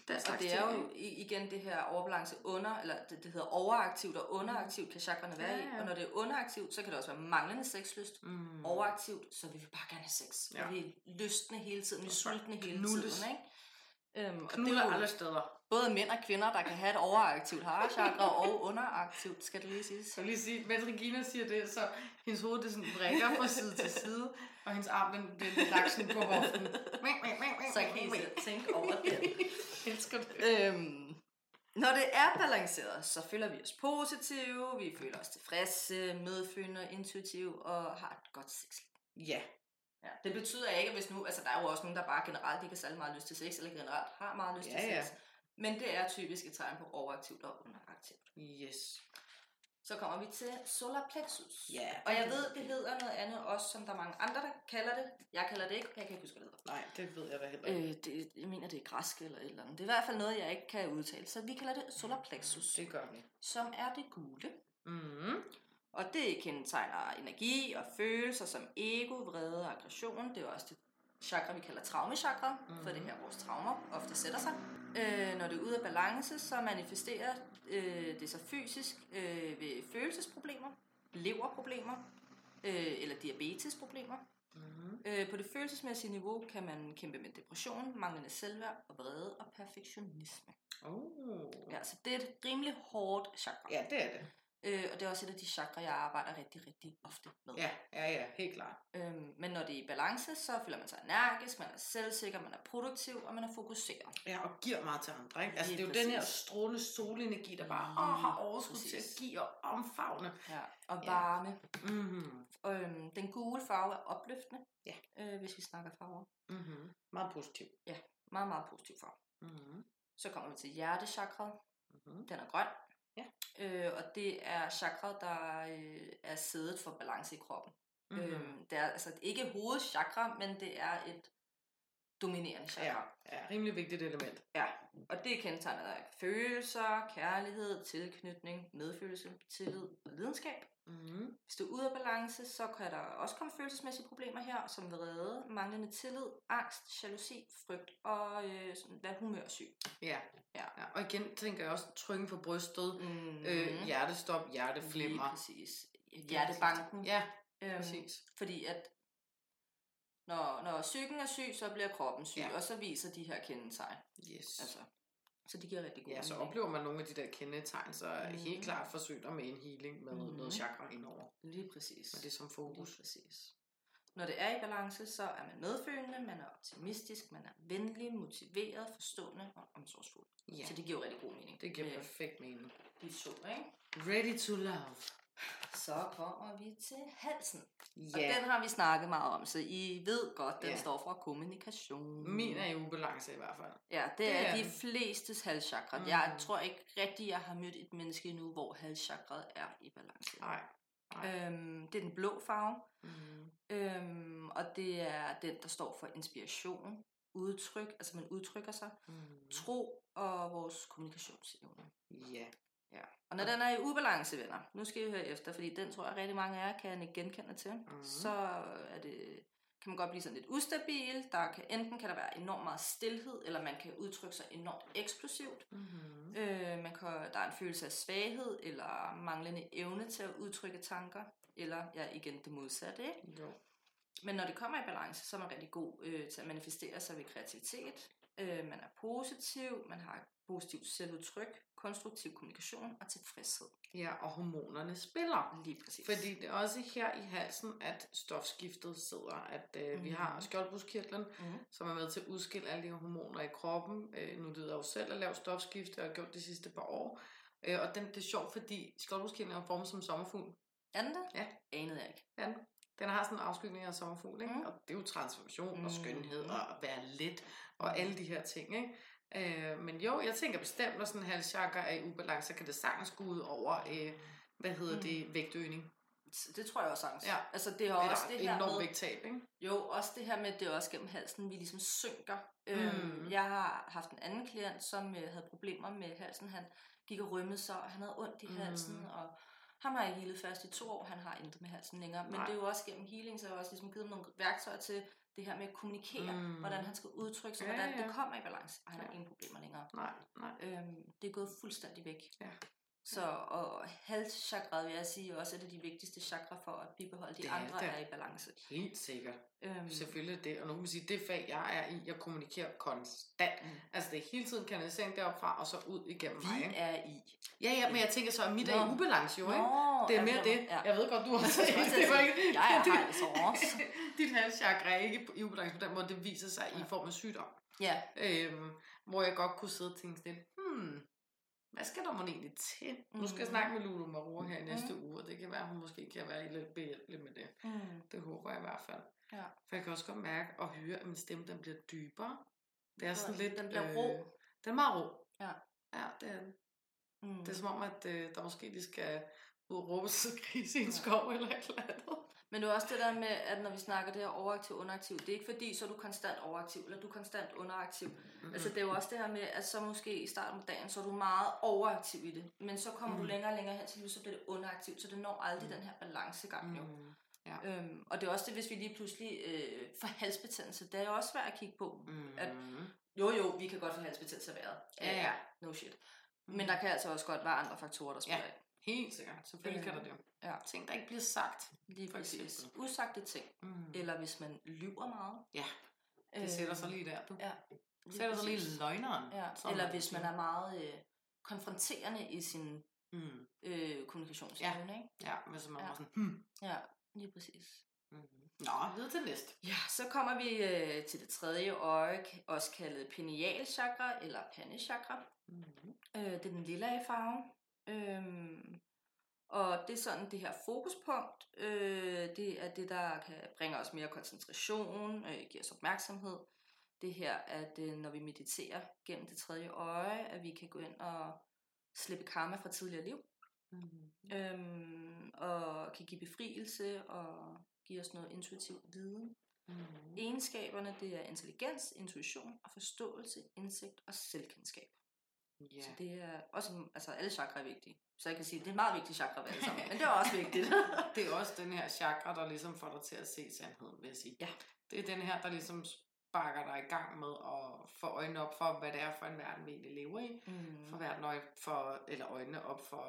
Ja. Og det er jo igen det her overbalance under, eller det hedder overaktivt og underaktivt, kan chakraerne være i. Og når det er underaktivt, så kan det også være manglende sexlyst. Overaktivt, så vi vil bare gerne have sex. Ja. Vi er lystne hele tiden, vi er sultne hele tiden, ikke? Og det er alle steder. Både mænd og kvinder, der kan have et overaktivt harachakra og underaktivt, skal det lige siges. Jeg vil lige sige, mens Regina siger det, så hendes hoved det sådan vrikker fra side til side, og hendes arm den lagt sådan på hoften. Så kan I tænke over det. Jeg elsker det. Når det er balanceret, så føler vi os positive, vi føler os tilfredse, medfølende, intuitive og har et godt sexliv. Ja. Ja, det betyder ikke, hvis nu, altså der er jo også nogen, der bare generelt ikke har særlig meget lyst til sex, eller generelt har meget lyst til sex. Men det er typisk et tegn på overaktivt og underaktivt. Yes. Så kommer vi til solar plexus. Ja. Yeah, og jeg ved, det hedder noget andet også, som der er mange andre, der kalder det. Jeg kalder det ikke, jeg kan ikke huske, hvad det hedder. Nej, det ved jeg da heller ikke. Jeg mener, det er græsk eller et eller andet. Det er i hvert fald noget, jeg ikke kan udtale. Så vi kalder det solar plexus. Det gør vi. Som er det gule. Og det kendetegner energi og følelser som ego, vrede og aggression. Det er også det chakra, vi kalder traumechakra, for det her vores traumer ofte sætter sig. Når det er ude af balance, så manifesterer det sig fysisk ved følelsesproblemer, leverproblemer eller diabetesproblemer. På det følelsesmæssige niveau kan man kæmpe med depression, manglende selvværd og vrede og perfektionisme. Ja, så det er et rimelig hårdt chakra. Ja, det er det. Og det er også et af de chakra, jeg arbejder rigtig, rigtig ofte med. Ja, helt klart. Men når det er i balance, så føler man sig energisk, man er selvsikker, man er produktiv, og man er fokuseret. Ja, og giver meget til andre, ikke? Altså, det er jo præcis. Den her strålende solenergi, der bare har overskud til at give og omfavne. Ja, og varme. Den gule farve er opløftende, hvis vi snakker farver. Meget positiv. Ja, meget, meget positiv farve. Så kommer vi til hjertechakra. Den er grøn. Ja. Og det er chakra, der er sædet for balance i kroppen. Det er altså ikke hovedchakra, men det er et dominerende chakra. Ja, rimelig vigtigt element. Ja, og det kendetegner af følelser, kærlighed, tilknytning, medfølelse, tillid og lidenskab. Hvis du er ude af balance, så kan der også komme følelsesmæssige problemer her, som vrede, manglende tillid, angst, jalousi, frygt og humørsyg. Ja, og igen tænker jeg også trykken for brystet, hjertestop, hjerteflimmer. Præcis. Hjertebanken. Ja, præcis. Fordi at når psyken er syg, så bliver kroppen syg, og så viser de her kendetegn. Yes. Altså. Så det giver rigtig gode. Ja, så oplever man nogle af de der kendetegn, så helt klart forsøger med en healing med noget chakra indover. Lige præcis. Og det er som fokus. Lige præcis. Når det er i balance, så er man medfølende, man er optimistisk, man er venlig, motiveret, forstående og omsorgsfuld. Ja. Så det giver rigtig god mening. Det giver perfekt mening. De to, ikke? Ready to love. Så kommer vi til halsen. Og den har vi snakket meget om, så I ved godt, den står for kommunikation. Min er i ubalance i hvert fald. Ja, det er de flestes halschakra. Jeg tror ikke rigtigt, jeg har mødt et menneske endnu, hvor halschakraet er i balance. Nej. Det er den blå farve. Og det er den, der står for inspiration, udtryk, altså man udtrykker sig, tro og vores kommunikationsevne. Ja. Og når den er i ubalance, venner, nu skal I høre efter, fordi den tror jeg rigtig mange af jer kan genkende til, så er det, kan man godt blive sådan lidt ustabil, enten kan der være enormt meget stilhed, eller man kan udtrykke sig enormt eksplosivt, der er en følelse af svaghed, eller manglende evne til at udtrykke tanker, eller igen det modsatte, ikke? Jo. Men når det kommer i balance, så er man rigtig god til at manifestere sig ved kreativitet, man er positiv, man har positivt selvudtryk, konstruktiv kommunikation og tilfredshed. Ja, og hormonerne spiller. Lige præcis. Fordi det er også her i halsen, at stofskiftet sidder. At vi har skjoldbruskkirtlen, som er med til at udskille alle de hormoner i kroppen. Nu lider jeg jo selv at lave stofskifte, og har gjort det sidste par år. Og den, det er sjovt, fordi Skjoldhuskilden er formet som sommerfugl. Er den det? Ja. Anede jeg ikke. Ja. Den har sådan en afskygning af sommerfugl, ikke? Mm. Og det er jo transformation og skønhed og at være let og alle de her ting, ikke? Men jo, jeg tænker bestemt, når sådan en halschakra er i ubalance, så kan det sagtens gå ud over, vægtøgning. Det tror jeg også sagtens. Ja. Altså, det er også det her enormt vægttab, ikke? Jo, også det her med, at det er også gennem halsen, vi ligesom synker. Jeg har haft en anden klient, som havde problemer med halsen. Han gik og rømmede sig, og han havde ondt i halsen, og han har jeg healet først i 2 år, han har intet med halsen længere. Men det er jo også gennem healing, så jeg har også ligesom givet nogle værktøjer til det her med at kommunikere, hvordan han skal udtrykke sig, hvordan det kommer i balance. Og han har ingen problemer længere. Nej. Det er gået fuldstændig væk. Ja. Så, og halschakraet vil jeg sige også er det de vigtigste chakra for at bibeholde de andre der er i balance. Helt sikkert. Selvfølgelig det. Og nu kan man sige, det fag jeg er i, jeg kommunikerer konstant. Altså det er hele tiden kanalisering deroppe fra og så ud igennem mig. Vi er i. Ja, men jeg tænker så, at mit er i ubalance jo, ikke? Det er mere det. Ja. Jeg ved godt, du har sagt det. Var ikke, jeg er altså også. Dit halschakra er ikke i ubalance på den måde, det viser sig i form af sygdom. Ja. Hvor jeg godt kunne sidde og tænke sådan, hvad skal der måske egentlig til? Nu skal jeg snakke med Ludo Maro her i næste uge, og det kan være, at hun måske kan være lidt behjælpelig med det. Det håber jeg i hvert fald. Ja. For jeg kan også godt mærke og høre, at min stemme den bliver dybere. Det er sådan lidt... Den bliver ro. Den er meget ro. Ja, det er den. Det er som om, at der måske lige skal udråbes og grise i en skov eller et eller andet. Men det er også det der med, at når vi snakker det her overaktiv, underaktiv, det er ikke fordi, så er du konstant overaktiv, eller du er konstant underaktiv. Altså det er jo også det her med, at så måske i starten af dagen, så er du meget overaktiv i det, men så kommer du længere og længere hen til, så bliver det underaktivt, så det når aldrig den her balancegang jo. Ja. Og det er også det, hvis vi lige pludselig får halsbetændelse, det er jo også svært at kigge på, at jo, vi kan godt få halsbetændelse af vejret. Ja, no shit. Men der kan altså også godt være andre faktorer, der spiller ind. Helt sikkert. Selvfølgelig kan der det. Ja. Ting, der ikke bliver sagt. Lige præcis. Usagte ting. Eller hvis man lyver meget. Ja. Det sætter sig lige der, du. Ja. Det sætter sig lige løgneren. Ja. Eller hvis man er meget konfronterende i sin kommunikationsevne, ikke? Ja, hvis man er sådan, Ja, lige præcis. Nå, videre til næst. Ja, så kommer vi til det tredje øje, også kaldet pineal chakra, eller pandechakra. Det er den lilla i farve. Og det er sådan det her fokuspunkt, det er det der kan bringe os mere koncentration, giver os opmærksomhed. Det her at når vi mediterer gennem det tredje øje, at vi kan gå ind og slippe karma fra tidligere liv, og kan give befrielse og give os noget intuitiv viden. Egenskaberne det er intelligens, intuition og forståelse, indsigt og selvkendskab. Yeah. Så det er også, altså alle chakra er vigtige. Så jeg kan sige, at det er en meget vigtig chakra alle sammen. Men det er også vigtigt. Det er også den her chakra, der ligesom får dig til at se sandheden, vil jeg sige. Ja. Det er den her, der ligesom sparker dig i gang med at få øjnene op for, hvad det er for en verden, vi egentlig lever i. For verden eller øjnene op for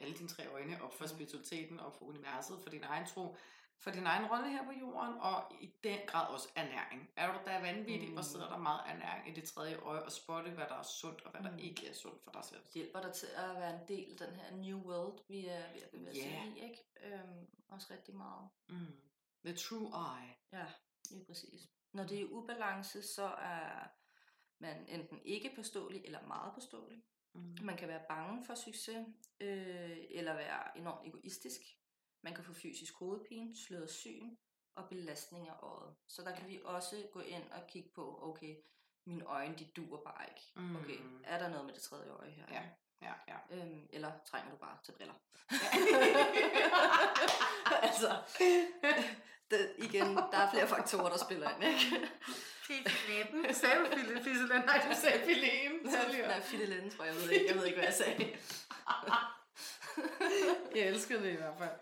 alle dine 3 øjne, op for spiritualiteten, op for universet, for din egen tro, for din egen rolle her på jorden, og i den grad også ernæring. Er du der vanvittig, og sidder der meget ernæring i det tredje øje, og spotte, hvad der er sundt, og hvad der ikke er sundt for dig selv. Hjælper dig til at være en del af den her new world, vi er ved at bevæge sig i, ikke? Også rigtig meget. The true eye. Ja, lige præcis. Når det er i ubalance, så er man enten ikke påståelig, eller meget påståelig. Man kan være bange for succes, eller være enormt egoistisk. Man kan få fysisk hovedpine, sløret syn og belastning af øjet. Så der kan vi også gå ind og kigge på, okay, mine øjne, de duer bare ikke. Okay, er der noget med det tredje øje her? Ja. Eller trænger du bare til briller? Altså, igen, der er flere faktorer, der spiller ind, ikke? Fideletten. Sagde du fideletten? Nej, du sagde fideletten. Nej, fideletten tror jeg, jeg ved ikke, hvad jeg sagde. Jeg elsker det i hvert fald.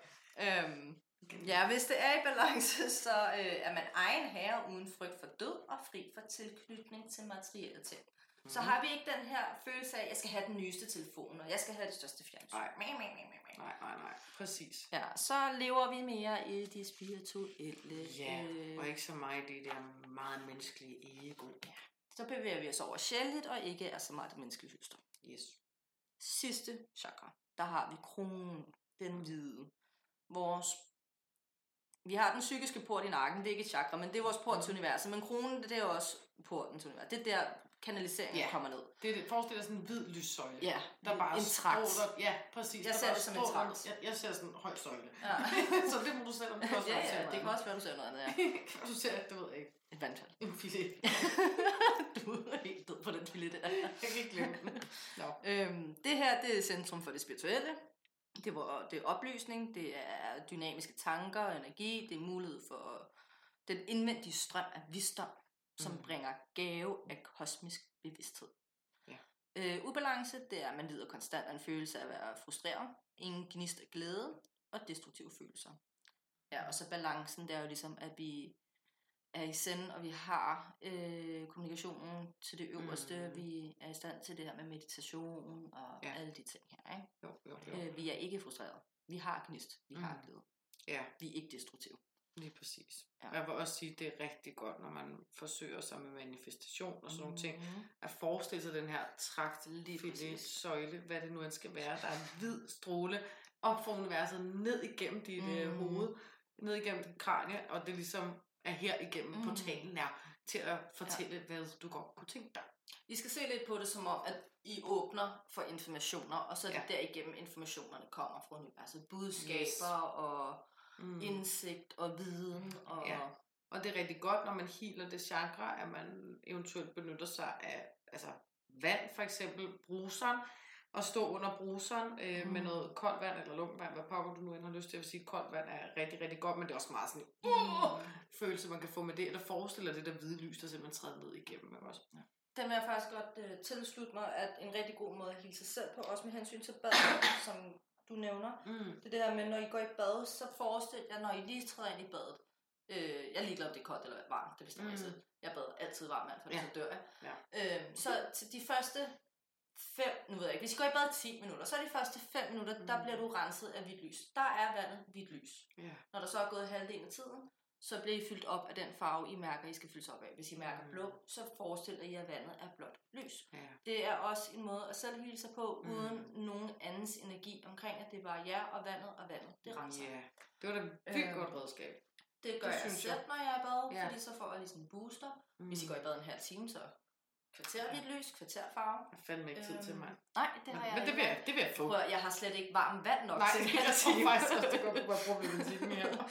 Ja, hvis det er i balance, så er man egen herre uden frygt for død og fri for tilknytning til materielle ting. Så har vi ikke den her følelse af, at jeg skal have den nyeste telefon, og jeg skal have det største fjernsyn. Nej. Præcis. Ja, så lever vi mere i de spirituelle. Ja, og ikke så meget i det der meget menneskelige ego. Ja. Så bevæger vi os over sjældent, og ikke er så meget det menneskelige hylster. Yes. Sidste chakra, der har vi kronen, den hvide. Vores Vi har den psykiske port i nakken, det er ikke et chakra, men det er vores port til universet. Men kronen, det er også porten til universet. Det er der kanaliseringen kommer ned. Det er det. Forestil dig sådan en hvid lyssøjle. Ja, der bare en trakt. Ja, præcis. Jeg ser det som en trakt. Jeg ser sådan en høj søjle. Ja. Så det må du selv om du også ja, det kan også være, du ser noget andet, ja. Du ser, det ved jeg ikke. Et vandfald. En filet. Du er helt død på den filet der. Jeg kan ikke glemme den. Det her, det er centrum for det spirituelle. Det er oplysning, det er dynamiske tanker og energi, det er mulighed for den indvendige strøm af visdom, som bringer gave af kosmisk bevidsthed. Ja. Ubalance, det er, at man lider konstant af en følelse af at være frustreret, ingen gnist af glæde og destruktive følelser. Ja, og så balancen, det er jo ligesom, at vi er i send, og vi har kommunikationen til det øverste, vi er i stand til det her med meditation og alle de ting her, ikke? Jo. Vi er ikke frustrerede. Vi har gnist. Vi har glæde. Ja. Vi er ikke destruktive. Lige præcis. Ja. Jeg vil også sige, at det er rigtig godt, når man forsøger sig med manifestation og sådan nogle ting, at forestille sig den her trakt, filet, søjle, hvad det nu end skal være, der er en hvid stråle op fra universet, ned igennem dit hoved, ned igennem dit kranie, og det er ligesom er her igennem portalen er til at fortælle, hvad du godt kunne tænke dig. I skal se lidt på det som om, at I åbner for informationer, og så er det derigennem informationerne kommer fra universet. Budskaber og indsigt og viden. Og... Ja. Og det er rigtig godt, når man healer det chakra, at man eventuelt benytter sig af altså vand, for eksempel bruseren, og stå under bruseren med noget koldt vand eller lumt vand, hvad pokker du nu end har lyst til. Jeg vil sige, at koldt vand er rigtig, rigtig godt, men det er også meget sådan en følelse, man kan få med det, eller forestiller det der hvide lys, der simpelthen træder ned igennem. Ja. Den vil jeg faktisk godt tilslutte mig, at en rigtig god måde at hele sig selv på, også med hensyn til bad, som du nævner. Det er det der med, når I går i bad, så forestil jer, når I lige træder ind i badet. Jeg er ligeglad om det er koldt eller varmt, det bestemmer jeg selv. Jeg bader altid varmt, for det så dør jeg. Ja. Så til de første 5, nu ved jeg ikke, hvis I går i bad 10 minutter, så er de første 5 minutter, der bliver du renset af hvidt lys. Der er vandet hvidt lys. Når der så er gået halvdelen af tiden, så bliver I fyldt op af den farve, I mærker, I skal fyldes op af. Hvis I mærker blå, så forestiller I, at vandet er blåt lys. Det er også en måde at selv hilse på, uden nogen andens energi omkring, at det bare er jer og vandet, og vandet, det renser. Det var da et vildt godt redskab. Det gør det jeg selv, når jeg er i bad, fordi så får jeg ligesom en booster. Hvis I går i bad en halv time, så... Kvarterligt lys, kvarterfarve. Jeg fandme ikke tid til mig. Nej, det har jeg ikke. Men det vil jeg få. Prøv, jeg har slet ikke varmt vand nok til det. Nej, jeg tror faktisk også, det godt kunne problematikken her.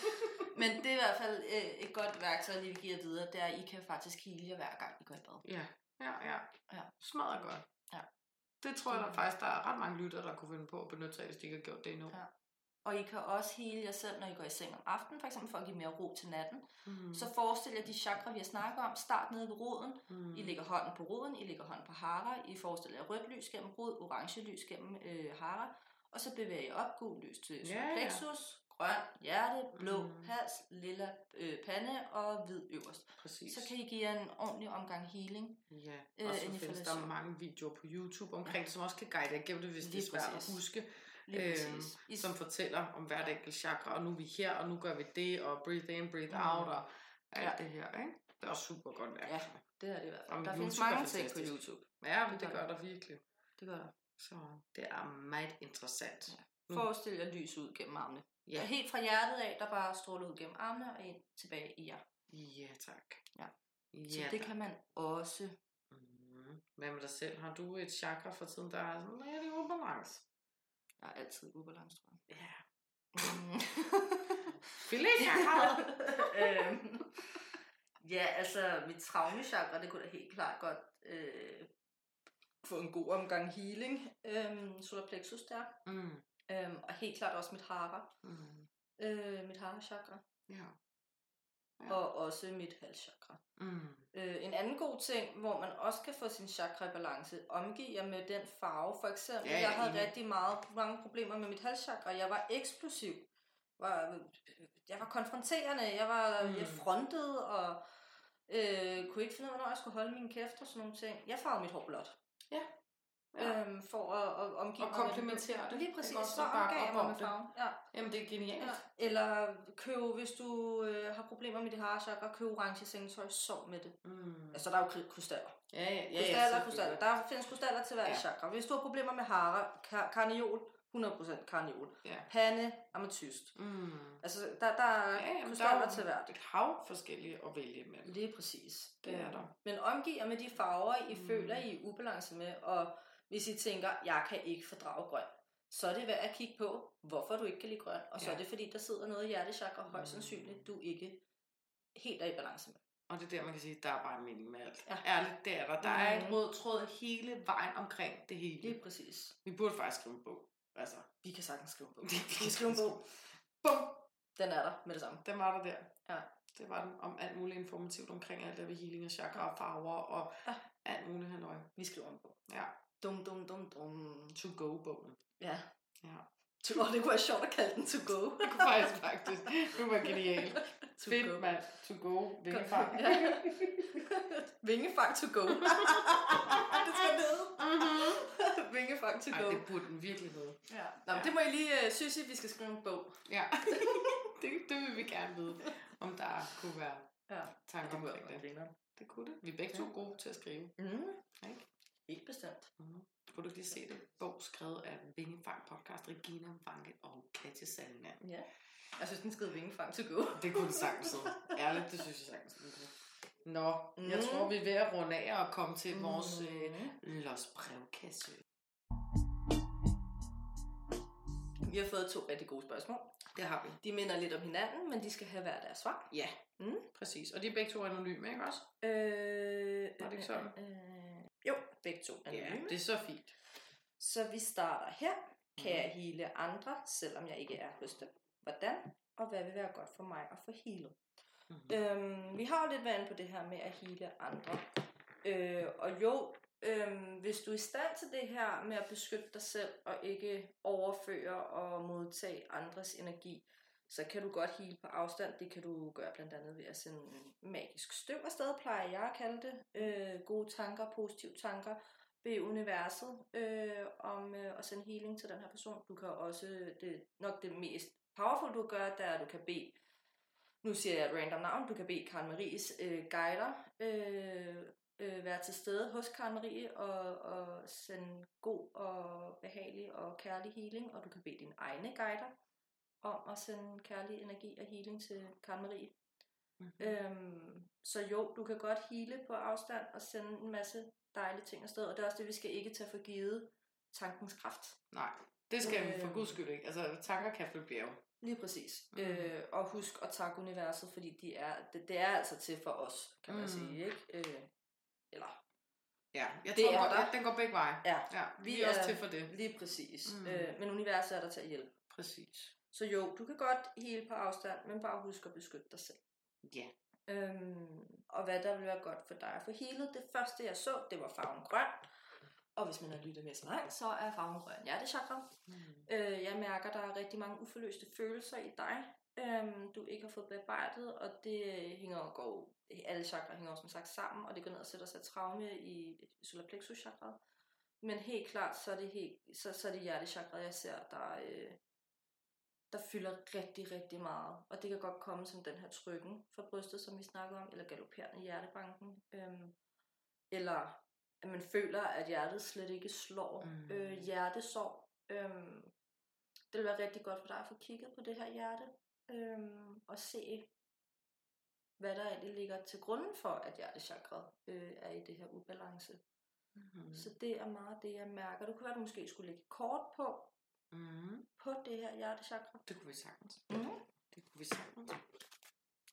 Men det er i hvert fald et godt værktøj, lige vi giver videre, det er, at I kan faktisk heale jer hver gang, I går i bad. Ja. Smadret godt. Ja. Det tror jeg faktisk, der er ret mange lytter, der kunne finde på at benytte sig, hvis de ikke har gjort det endnu. Ja. Og I kan også heale jer selv, når I går i seng om aftenen, for eksempel for at give mere ro til natten. Så forestil jer de chakra, vi har snakket om. Start nede ved roden. I lægger hånden på roden, I lægger hånden på hara. I forestiller jer rødt lys gennem rod, orange lys gennem hara. Og så bevæger I op, gul lys til plexus, grøn hjerte, blå hals, lilla pande og hvid øverst. Præcis. Så kan I give jer en ordentlig omgang healing. Og så findes der mange videoer på YouTube omkring det, som også kan guide jer igennem det, hvis det er svært at huske. Som fortæller om hvert enkelt chakra, og nu er vi her, og nu gør vi det, og breathe in, breathe out, og alt det her, ikke? Det er også super godt værktøj. Ja, det er det i hvert fald. Der findes mange ting på YouTube. Ja, men det gør der virkelig. Det gør der. Så det er meget interessant. Forestil jer lys ud gennem armene. Ja. Helt fra hjertet af, der bare stråler ud gennem armene, og ind tilbage i jer. Ja, tak. Ja. Så det kan man også. Hvad med dig selv? Har du et chakra for tiden, der er sådan, det er ubalance? Jeg er altid ubalance, tror jeg. Ja. Filetchakra! Ja, altså mit traumechakra, det kunne da helt klart godt få en god omgang healing. Solar plexus der. Og helt klart også mit hara. Mit harachakra. Ja. Og også mit halschakra. En anden god ting, hvor man også kan få sin chakra i balance, omgiver med den farve. For eksempel, jeg havde rigtig mange problemer med mit halschakra. Jeg var eksplosiv. Jeg var konfronterende. Jeg frontede og kunne ikke finde ud af, hvornår jeg skulle holde min kæft og sådan nogle ting. Jeg farvede mit hår blot. For at omgive og komplementere det. Lige præcis, så omgav jeg mig med farven. Jamen det er genialt. Eller køb, hvis du har problemer med det harachakra, køb orange sengetøj, sov med det. Altså der er jo krystaller. Ja, krystaller. Der findes krystaller til hver chakra. Hvis du har problemer med hara, karneol, 100% karneol. Ja. Pande, ametyst. Mm. Altså, der er krystaller til hvert. Et hav forskellige at vælge imellem. Lige præcis. Det er der. Men omgiv jer med de farver, I føler, I er ubalance med, og hvis I tænker, jeg kan ikke fordrage grøn, så er det værd at kigge på, hvorfor du ikke kan lide grøn, og så er det fordi, der sidder noget i hjertechakra, højst sandsynligt, du ikke helt er i balance med. Og det er der, man kan sige, der er bare en mening med alt. Ja. Ærligt, det er der. Der er en rød tråd hele vejen omkring det hele. Lige præcis. Vi burde faktisk skrive en bog. Altså, vi kan sagtens skrive en bog. Vi kan skrive en bog. Bum! Den er der med det samme. Den var der der. Ja. Det var den om alt muligt informativt omkring alt det ved healing og chakra og farver og alt muligt halløj. Vi skriver en bog. Ja. Dum. To go-bogen. Ja. Ja. Det kunne være sjovt at kalde den to go. Det kunne faktisk. Det var genialt. Fedt, mand. To go. Vingefang. Ja. Vingefang to go. Det skal ned. Mm-hmm. Vingefang to go. Ej, det burde den virkelig hedde. Ja. Nå, men det må I lige synes, at vi skal skrive en bog. Ja. det vil vi gerne vide, om der kunne være tanker omkring det. Det kunne det. Vi er begge to gode til at skrive. Mm. Ikke? Ikke bestemt. Mm. Kunne du ikke lige se det? Bog skrevet af Vingefang podcast, Regina Wange og Katja Sattinen. Ja. Jeg synes, den skrev Vingefang to go. Det kunne den sagtens sidde. Ærligt, det synes jeg sagtens. Nå, jeg tror, vi er ved at runde af og komme til vores Los Brevkasse. Vi har fået 2 rigtig gode spørgsmål. Det har vi. De minder lidt om hinanden, men de skal have hver deres svar. Ja, præcis. Og de er begge to anonyme, ikke også? Var det ikke sådan? Jo, begge to anonyme. Ja, det er så fint. Så vi starter her. Kan jeg hele andre, selvom jeg ikke er hos dem? Hvordan? Og hvad vil være godt for mig at få healet? Mm-hmm. Vi har jo lidt vand på det her med at hele andre. Og jo, hvis du er i stand til det her med at beskytte dig selv og ikke overføre og modtage andres energi, så kan du godt hele på afstand. Det kan du gøre blandt andet ved at sende en magisk støv afsted, plejer jeg at kalde det. Gode tanker, positive tanker ved universet om at sende healing til den her person. Du kan også, det nok det mest powerful du gør, der er at du kan bede. Nu siger jeg et random navn. Du kan bede Karen Maries guider være til stede hos Karen Marie og sende god og behagelig og kærlig healing. Og du kan bede dine egne guider om at sende kærlig energi og healing til Karen Marie. Mm-hmm. Så jo, du kan godt heale på afstand og sende en masse dejlige ting afsted. Og det er også det, vi skal ikke tage for givet tankens kraft. Nej, det skal vi for guds skyld ikke. Altså tanker kan flytte bjerge. Lige præcis. Mm-hmm. Og husk at takke universet, fordi det er altså til for os, kan man sige, ikke? Eller... Ja, jeg tror, den går begge veje. Ja. Ja, vi er også til for det. Lige præcis. Mm-hmm. Men universet er der til at hjælpe. Præcis. Så jo, du kan godt hele på afstand, men bare husk at beskytte dig selv. Ja. Yeah. Og hvad der vil være godt for dig for healet, det første jeg så, det var farven grøn. Og hvis man har lyttet mere så langt, så er farven grøn hjertechakra. Mm-hmm. Jeg mærker, der er rigtig mange uforløste følelser i dig, du ikke har fået bearbejdet, og det hænger og går. Alle chakra hænger som sagt sammen, og det går ned og sætter sig traume i solarplexus-chakraet. Men helt klart, så er det hjertechakraet, jeg ser, der fylder rigtig, rigtig meget. Og det kan godt komme som den her trykken fra brystet, som vi snakkede om, eller galopperende hjertebanken, eller... at man føler, at hjertet slet ikke slår hjertesorg. Det vil være rigtig godt for dig at få kigget på det her hjerte, og se, hvad der egentlig ligger til grunden for, at hjertechakret er i det her ubalance. Mm-hmm. Så det er meget det, jeg mærker. Det kunne være, at du måske skulle lægge kort på det her hjertechakra. Det kunne vi sagtens. Mm-hmm. Det kunne vi sagtens.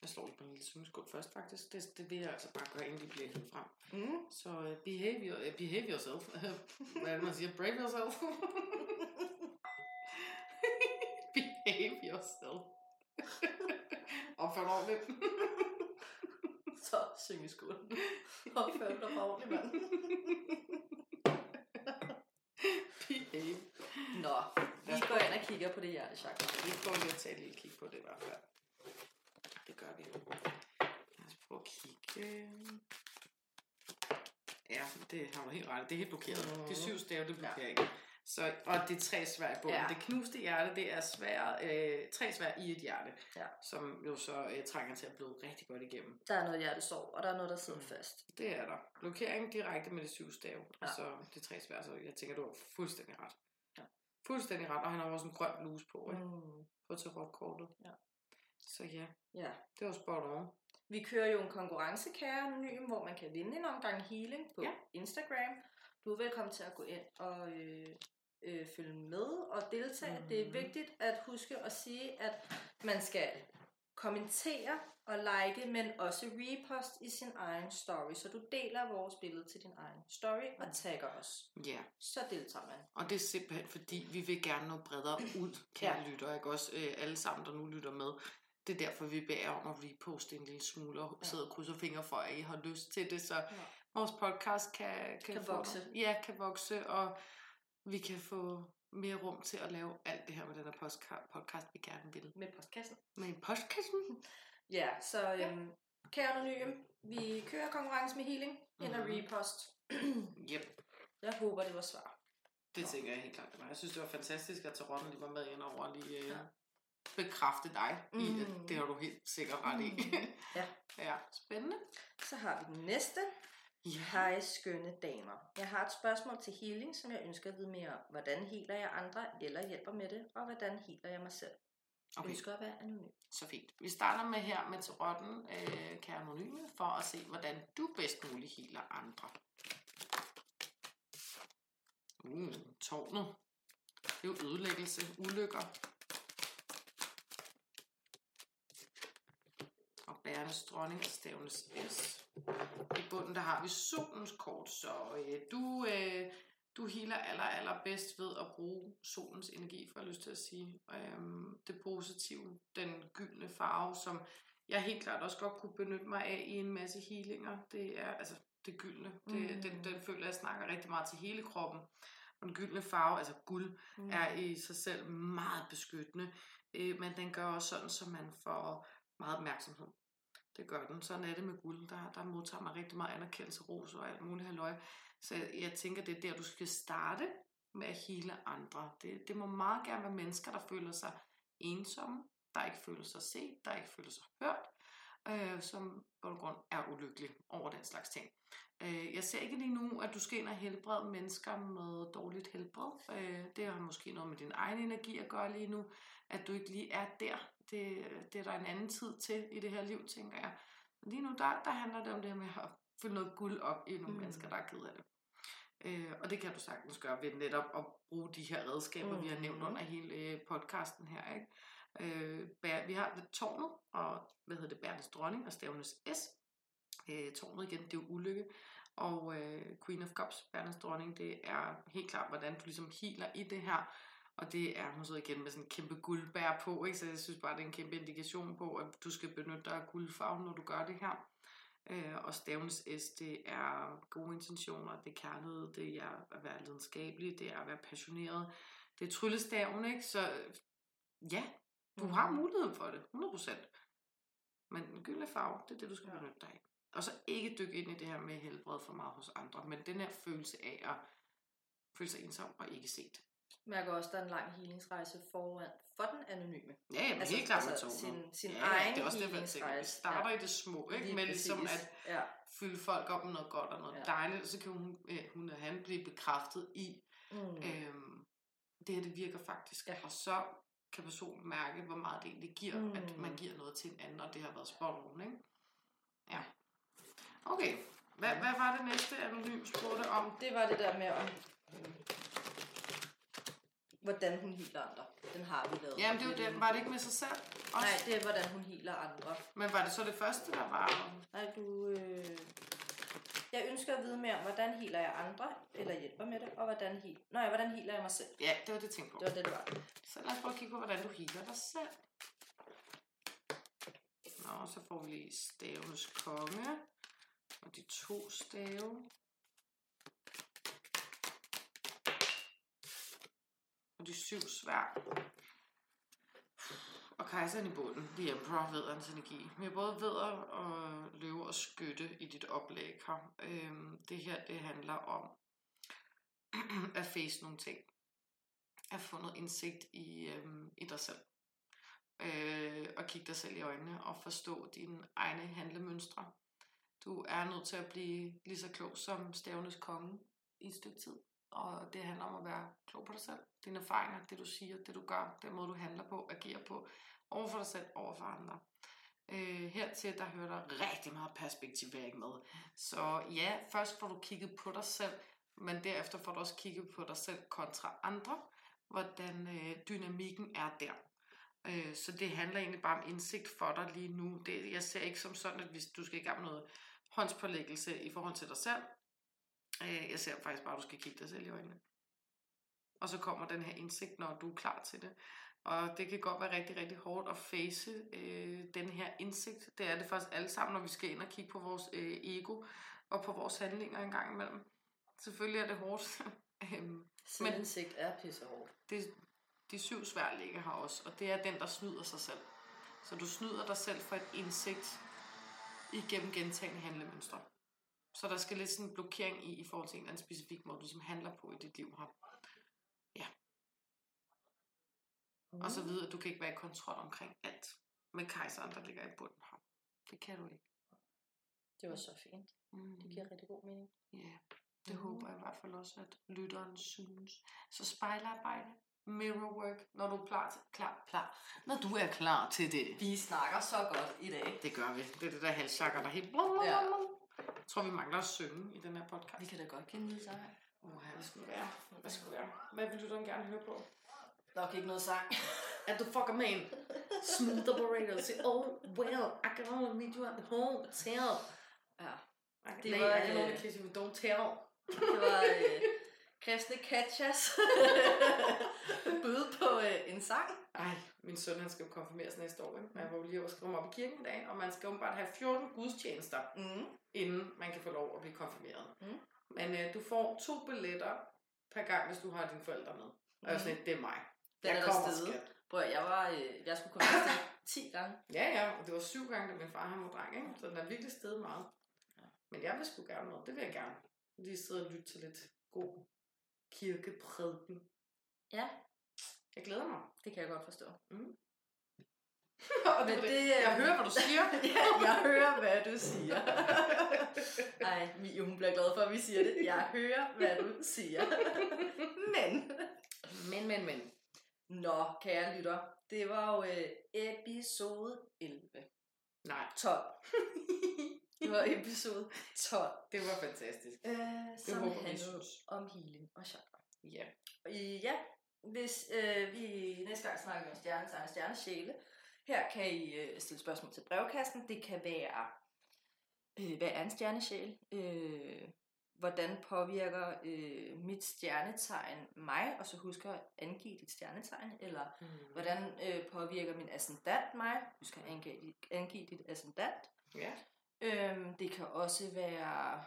Jeg slår det på en lille sømskål først, faktisk. Det vil jeg altså bare gøre, inden vi bliver hævet frem. Mm. Så behave yourself. Hvad er det, man siger? Brave yourself. Behave yourself. Opfør dig ordentligt. Så syng i skolen. Opfør dig ordentligt, mand. Behave. Nå, vi går ind og kigger på det hjertechakra. Vi går ind og tager et lille kig på det i hvert fald. Det gør vi. Lad os prøve at kigge. Ja, det har du helt ret. Det er helt blokeret. Det er 7 stave, det blokerer ikke. Så, og det er 3 svær i bunden. Ja. Det knuste hjerte, det er svær, 3 svær i et hjerte, som jo så trænger til at bløde rigtig godt igennem. Der er noget hjertesorg, og der er noget, der sidder fast. Det er der. Blokering direkte med det 7 stave, og så det 3 svær, så jeg tænker, du har fuldstændig ret. Fuldstændig ret, og han har også en grøn bluse på, ikke? Mm. På til rockkortet. Ja. Så ja, ja, det var spot on. Vi kører jo en konkurrencekære anonym, hvor man kan vinde en omgang healing på ja. Instagram. Du er velkommen til at gå ind og følge med og deltage. Mm. Det er vigtigt at huske at sige, at man skal kommentere og like, men også repost i sin egen story. Så du deler vores billede til din egen story og tagger os. Ja. Yeah. Så deltager man. Og det er simpelthen fordi, vi vil gerne nå bredere ud, kære lytter, ikke også alle sammen, der nu lytter med. Det er derfor, vi beder om at reposte en lille smule og sidde og krydse fingre for, at I har lyst til det. Så vores podcast kan vokse. Ja, kan vokse, og vi kan få mere rum til at lave alt det her med den her podcast, vi gerne vil. Med postkassen. Med postkassen. Ja, så kære anonym, vi kører konkurrence med healing ind og repost. Yep. Jeg håber, det var svar. Det tænker jeg helt klart. Jeg synes, det var fantastisk, at Tarotten lige var med ind over lige bekræfte dig i det. Det har du helt sikkert ret i. Ja. Ja, spændende. Så har vi den næste. Ja. Hej skønne damer. Jeg har et spørgsmål til healing, som jeg ønsker at vide mere om. Hvordan healer jeg andre eller hjælper med det? Og hvordan healer jeg mig selv? Okay. Jeg ønsker at være anonym. Så fint. Vi starter med her med Tarotten, kære anonyme, for at se, hvordan du bedst muligt healer andre. Tårnet. Det er jo ødelæggelse, ulykker. Og bærernes dronning og stævnes S. I bunden der har vi solens kort, så du healer allerbedst ved at bruge solens energi, for jeg lyst til at sige. Det positive, den gyldne farve, som jeg helt klart også godt kunne benytte mig af i en masse healinger. Det er altså det gyldne. Den føler jeg snakker rigtig meget til hele kroppen. Og den gyldne farve, altså guld, er i sig selv meget beskyttende. Men den gør også sådan, så man får meget opmærksomhed. Det gør den. Sådan er det med guld. Der modtager man rigtig meget anerkendelse, ros og alt muligt halløj. Så jeg tænker, det er der, du skal starte med at heale andre. Det må meget gerne være mennesker, der føler sig ensomme, der ikke føler sig set, der ikke føler sig hørt, som på grund er ulykkelige over den slags ting. Jeg ser ikke lige nu, at du skal ind og helbrede mennesker med dårligt helbred. Det har måske noget med din egen energi at gøre lige nu, at du ikke lige er der. Det er der en anden tid til i det her liv, tænker jeg. Lige nu, der handler det om det her med at fylde noget guld op i nogle mennesker, der er ked af det. Og det kan du sagtens gøre ved netop at bruge de her redskaber, vi har nævnt under hele podcasten her, ikke? Vi har tårnet, og bærernes dronning og stævnes S. Tårnet igen, det er jo ulykke, og Queen of Cups, bærernes dronning, det er helt klart, hvordan du ligesom healer i det her, og det er hun så igen med sådan en kæmpe guldbær på, ikke? Så jeg synes bare, det er en kæmpe indikation på, at du skal benytte dig af guldfarven, når du gør det her. Og stævnens S, det er gode intentioner, det er kærlighed, det er at være lidenskabelig, det er at være passioneret, det er tryllestaven, ikke? Så ja, du har muligheden for det, 100%. Men den gyldne farve, det er det, du skal benytte dig af. Og så ikke dykke ind i det her med helbred for meget hos andre, men den her følelse af at føle sig ensom og ikke set. Jeg mærker også, at der er en lang healingsrejse foran for den anonyme. Ja, men altså, helt klart med tårnet. Sin egen det er også healingsrejse. Vi starter i det små, ikke? Men ligesom at fylde folk op med noget godt og noget dejligt, så kan hun og han blive bekræftet i, det her det virker faktisk. Ja. Og så kan personen mærke, hvor meget det egentlig giver, at man giver noget til en anden, og det har været spot-on, ikke? Ja. Okay. Hvad var det næste anonym spurgte om? Det var det der med om hvordan hun healer andre. Den har vi lavet. Jamen, det var det ikke med sig selv? Også? Nej, det er, hvordan hun healer andre. Men var det så det første, der var? Nej, jeg ønsker at vide mere om, hvordan healer jeg andre, eller hjælper med det, og hvordan healer jeg mig selv. Ja, det var det, jeg tænkte på. Det var det, det var. Så lad os prøve at kigge på, hvordan du healer dig selv. Nå, så får vi lige stavenes konge, og de to stave. Og de 7 sværd. Og kejseren i bunden. The Emperor, vædderens energi. Vi har både vædder og løve og skytte i dit oplæg her. Det her, det handler om at face nogle ting. At få noget indsigt i dig selv. Og kigge dig selv i øjnene og forstå dine egne handlemønstre. Du er nødt til at blive lige så klog som stævnes konge i et stykke tid. Og det handler om at være klog på dig selv. Dine erfaringer, det du siger, det du gør, den måde du handler på, agerer på, overfor dig selv, overfor andre. Hertil, der hører der rigtig meget perspektivering med. Så ja, først får du kigget på dig selv, men derefter får du også kigget på dig selv kontra andre. Hvordan dynamikken er der. Så det handler egentlig bare om indsigt for dig lige nu. Det, jeg ser ikke som sådan, at hvis du skal i gang med noget håndspålæggelse i forhold til dig selv. Jeg ser faktisk bare, at du skal kigge dig selv i øjnene. Og så kommer den her indsigt, når du er klar til det. Og det kan godt være rigtig, rigtig hårdt at face den her indsigt. Det er det faktisk alle sammen, når vi skal ind og kigge på vores ego og på vores handlinger en gang imellem. Selvfølgelig er det hårdt. Selvindsigt er pissehårdt. De 7 svær ligger her også, og det er den, der snyder sig selv. Så du snyder dig selv for et indsigt igennem gentagne handlemønstre. Så der skal lidt sådan en blokering i forhold til en eller anden specifik måde, du som handler på i dit liv her. Ja. Og så videre, at du kan ikke være i kontrol omkring alt. Med kejseren, der ligger i bunden her. Det kan du ikke. Det var så fint. Det giver rigtig god mening. Ja. Yeah. Det håber jeg i hvert fald også, at lytteren synes. Så spejlarbejde, mirrorwork, når du er klar til det. Vi snakker så godt i dag. Det gør vi. Det er det der halschakker, der helt blablabla. Jeg tror, vi mangler at synge i den her podcast. Vi kan da godt kende lidt sang. Hvad skulle det være? Hvad vil lytteren gerne høre på? Nok ikke noget sang. At du fucker med en smooth operator og siger, oh well, I can only meet you at the hotel. Ja. Det var kristne Katjas bøde på en sang. Ej, min søn han skal jo konfirmeres næste år, men jeg var jo lige over at skrive op i kirken i dag, og man skal jo bare have 14 gudstjenester, inden man kan få lov at blive konfirmeret. Men du får 2 billetter per gang, hvis du har dine forældre med. Og jeg sagde, det er mig. Jeg kommer skat. Prøv, jeg skulle konfirmeres 10 gange. Ja, og det var 7 gange, da min far han var dreng, ikke? Så den er virkelig steget meget. Men jeg vil sgu gerne noget. Det vil jeg gerne. Lige sidde og lytte til lidt god kirkeprædiken. Ja. Jeg glæder mig. Det kan jeg godt forstå. Og jeg hører, hvad du siger. Ja, jeg hører, hvad du siger. Ej, Mie, hun bliver glad for, at vi siger det. Jeg hører, hvad du siger. Men. Nå, kære lytter. Det var jo episode 11. Nej, 12. Det var episode 12. Det var fantastisk. Som handlede om healing og chakra. Ja. Yeah. Ja, hvis vi næste gang snakker om stjernetegn og stjernesjæle. Her kan I stille spørgsmål til brevkassen. Det kan være, hvad er en stjernesjæl? Hvordan påvirker mit stjernetegn mig? Og så husk at angive dit stjernetegn. Eller hvordan påvirker min ascendant mig? Husk at angive dit ascendant. Ja. Yeah. Det kan også være,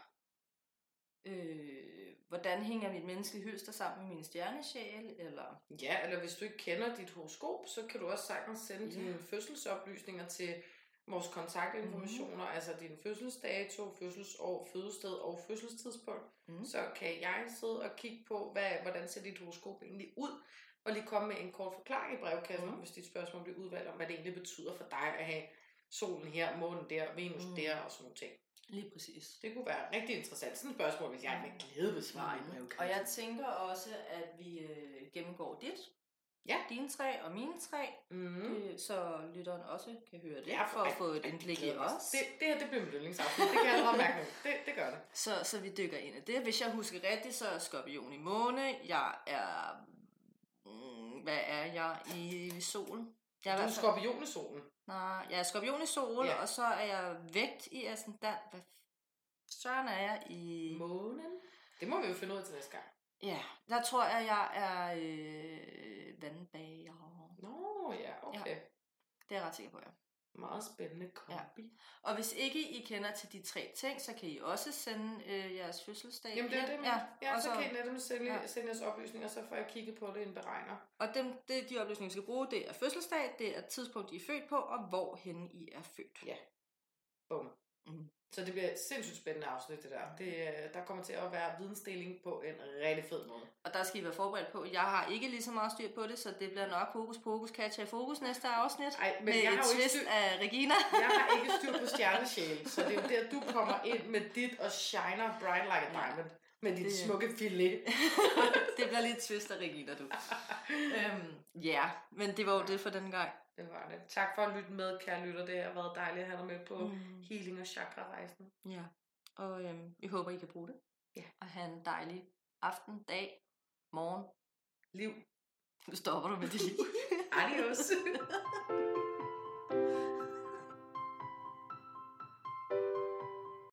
hvordan hænger mit menneskelige hylster sammen med min stjernesjæl, eller... Ja, eller hvis du ikke kender dit horoskop, så kan du også sagtens sende dine fødselsoplysninger til vores kontaktinformationer, altså din fødselsdato, fødselsår, fødested og fødselstidspunkt. Så kan jeg sidde og kigge på, hvordan ser dit horoskop egentlig ud, og lige komme med en kort forklaring i brevkassen, hvis dit spørgsmål bliver udvalgt om, hvad det egentlig betyder for dig at have... Solen her, månen der, Venus der og sådan nogle ting. Lige præcis. Det kunne være rigtig interessant. Sådan et spørgsmål, hvis jeg med glæde besvarer. Og jeg tænker også, at vi gennemgår dit. Ja. Dine 3 og mine 3. Så lytteren også kan høre det. Ja, for at få et indblik i os. Det her, det bliver en lønningsaften. Det kan jeg allerede mærke nu. Det gør det. Så vi dykker ind i det. Hvis jeg husker rigtigt, så er Skorpion i måne. Jeg er... Hvad er jeg i solen? Du er Skorpion i solen. Nej, jeg er Skorpion i solen, og så er jeg vægt i ascendant. Hvad søren er jeg i... Månen? Det må vi jo finde ud af til næste gang. Ja, der tror jeg, jeg er vandbager. Nå, ja, okay. Ja, det er jeg ret sikker på, ja. Meget spændende kombi. Ja. Og hvis ikke I kender til de 3 ting, så kan I også sende jeres fødselsdag. Jamen det er det, ja, så kan I lade dem sende jeres oplysninger, så får jeg kigget på det i en beregner. Og de oplysninger, I skal bruge, det er fødselsdag, det er tidspunkt, I er født på, og hvorhenne I er født. Ja. Bum. Så det bliver et sindssygt spændende afsnit, det der. Der kommer til at være vidensdeling på en rigtig fed måde. Og der skal I være forberedt på. Jeg har ikke lige så meget styr på det, så det bliver nok hokus-pokus, Katja i fokus næste afsnit. Ej, men med jeg et twist af Regina. Jeg har ikke styr på stjernesjæl, så det er der, du kommer ind med dit og shiner bright like a diamond. Med dit smukke filet. Det bliver lidt twister, Regina, du. Men det var jo det for den gang. Det var det. Tak for at lytte med, kære lytter. Det har været dejligt at have dig med på healing- og chakra-rejsen. Ja, og vi håber, I kan bruge det. Ja. Og have en dejlig aften, dag, morgen, liv. Nu stopper du med det liv. Adios.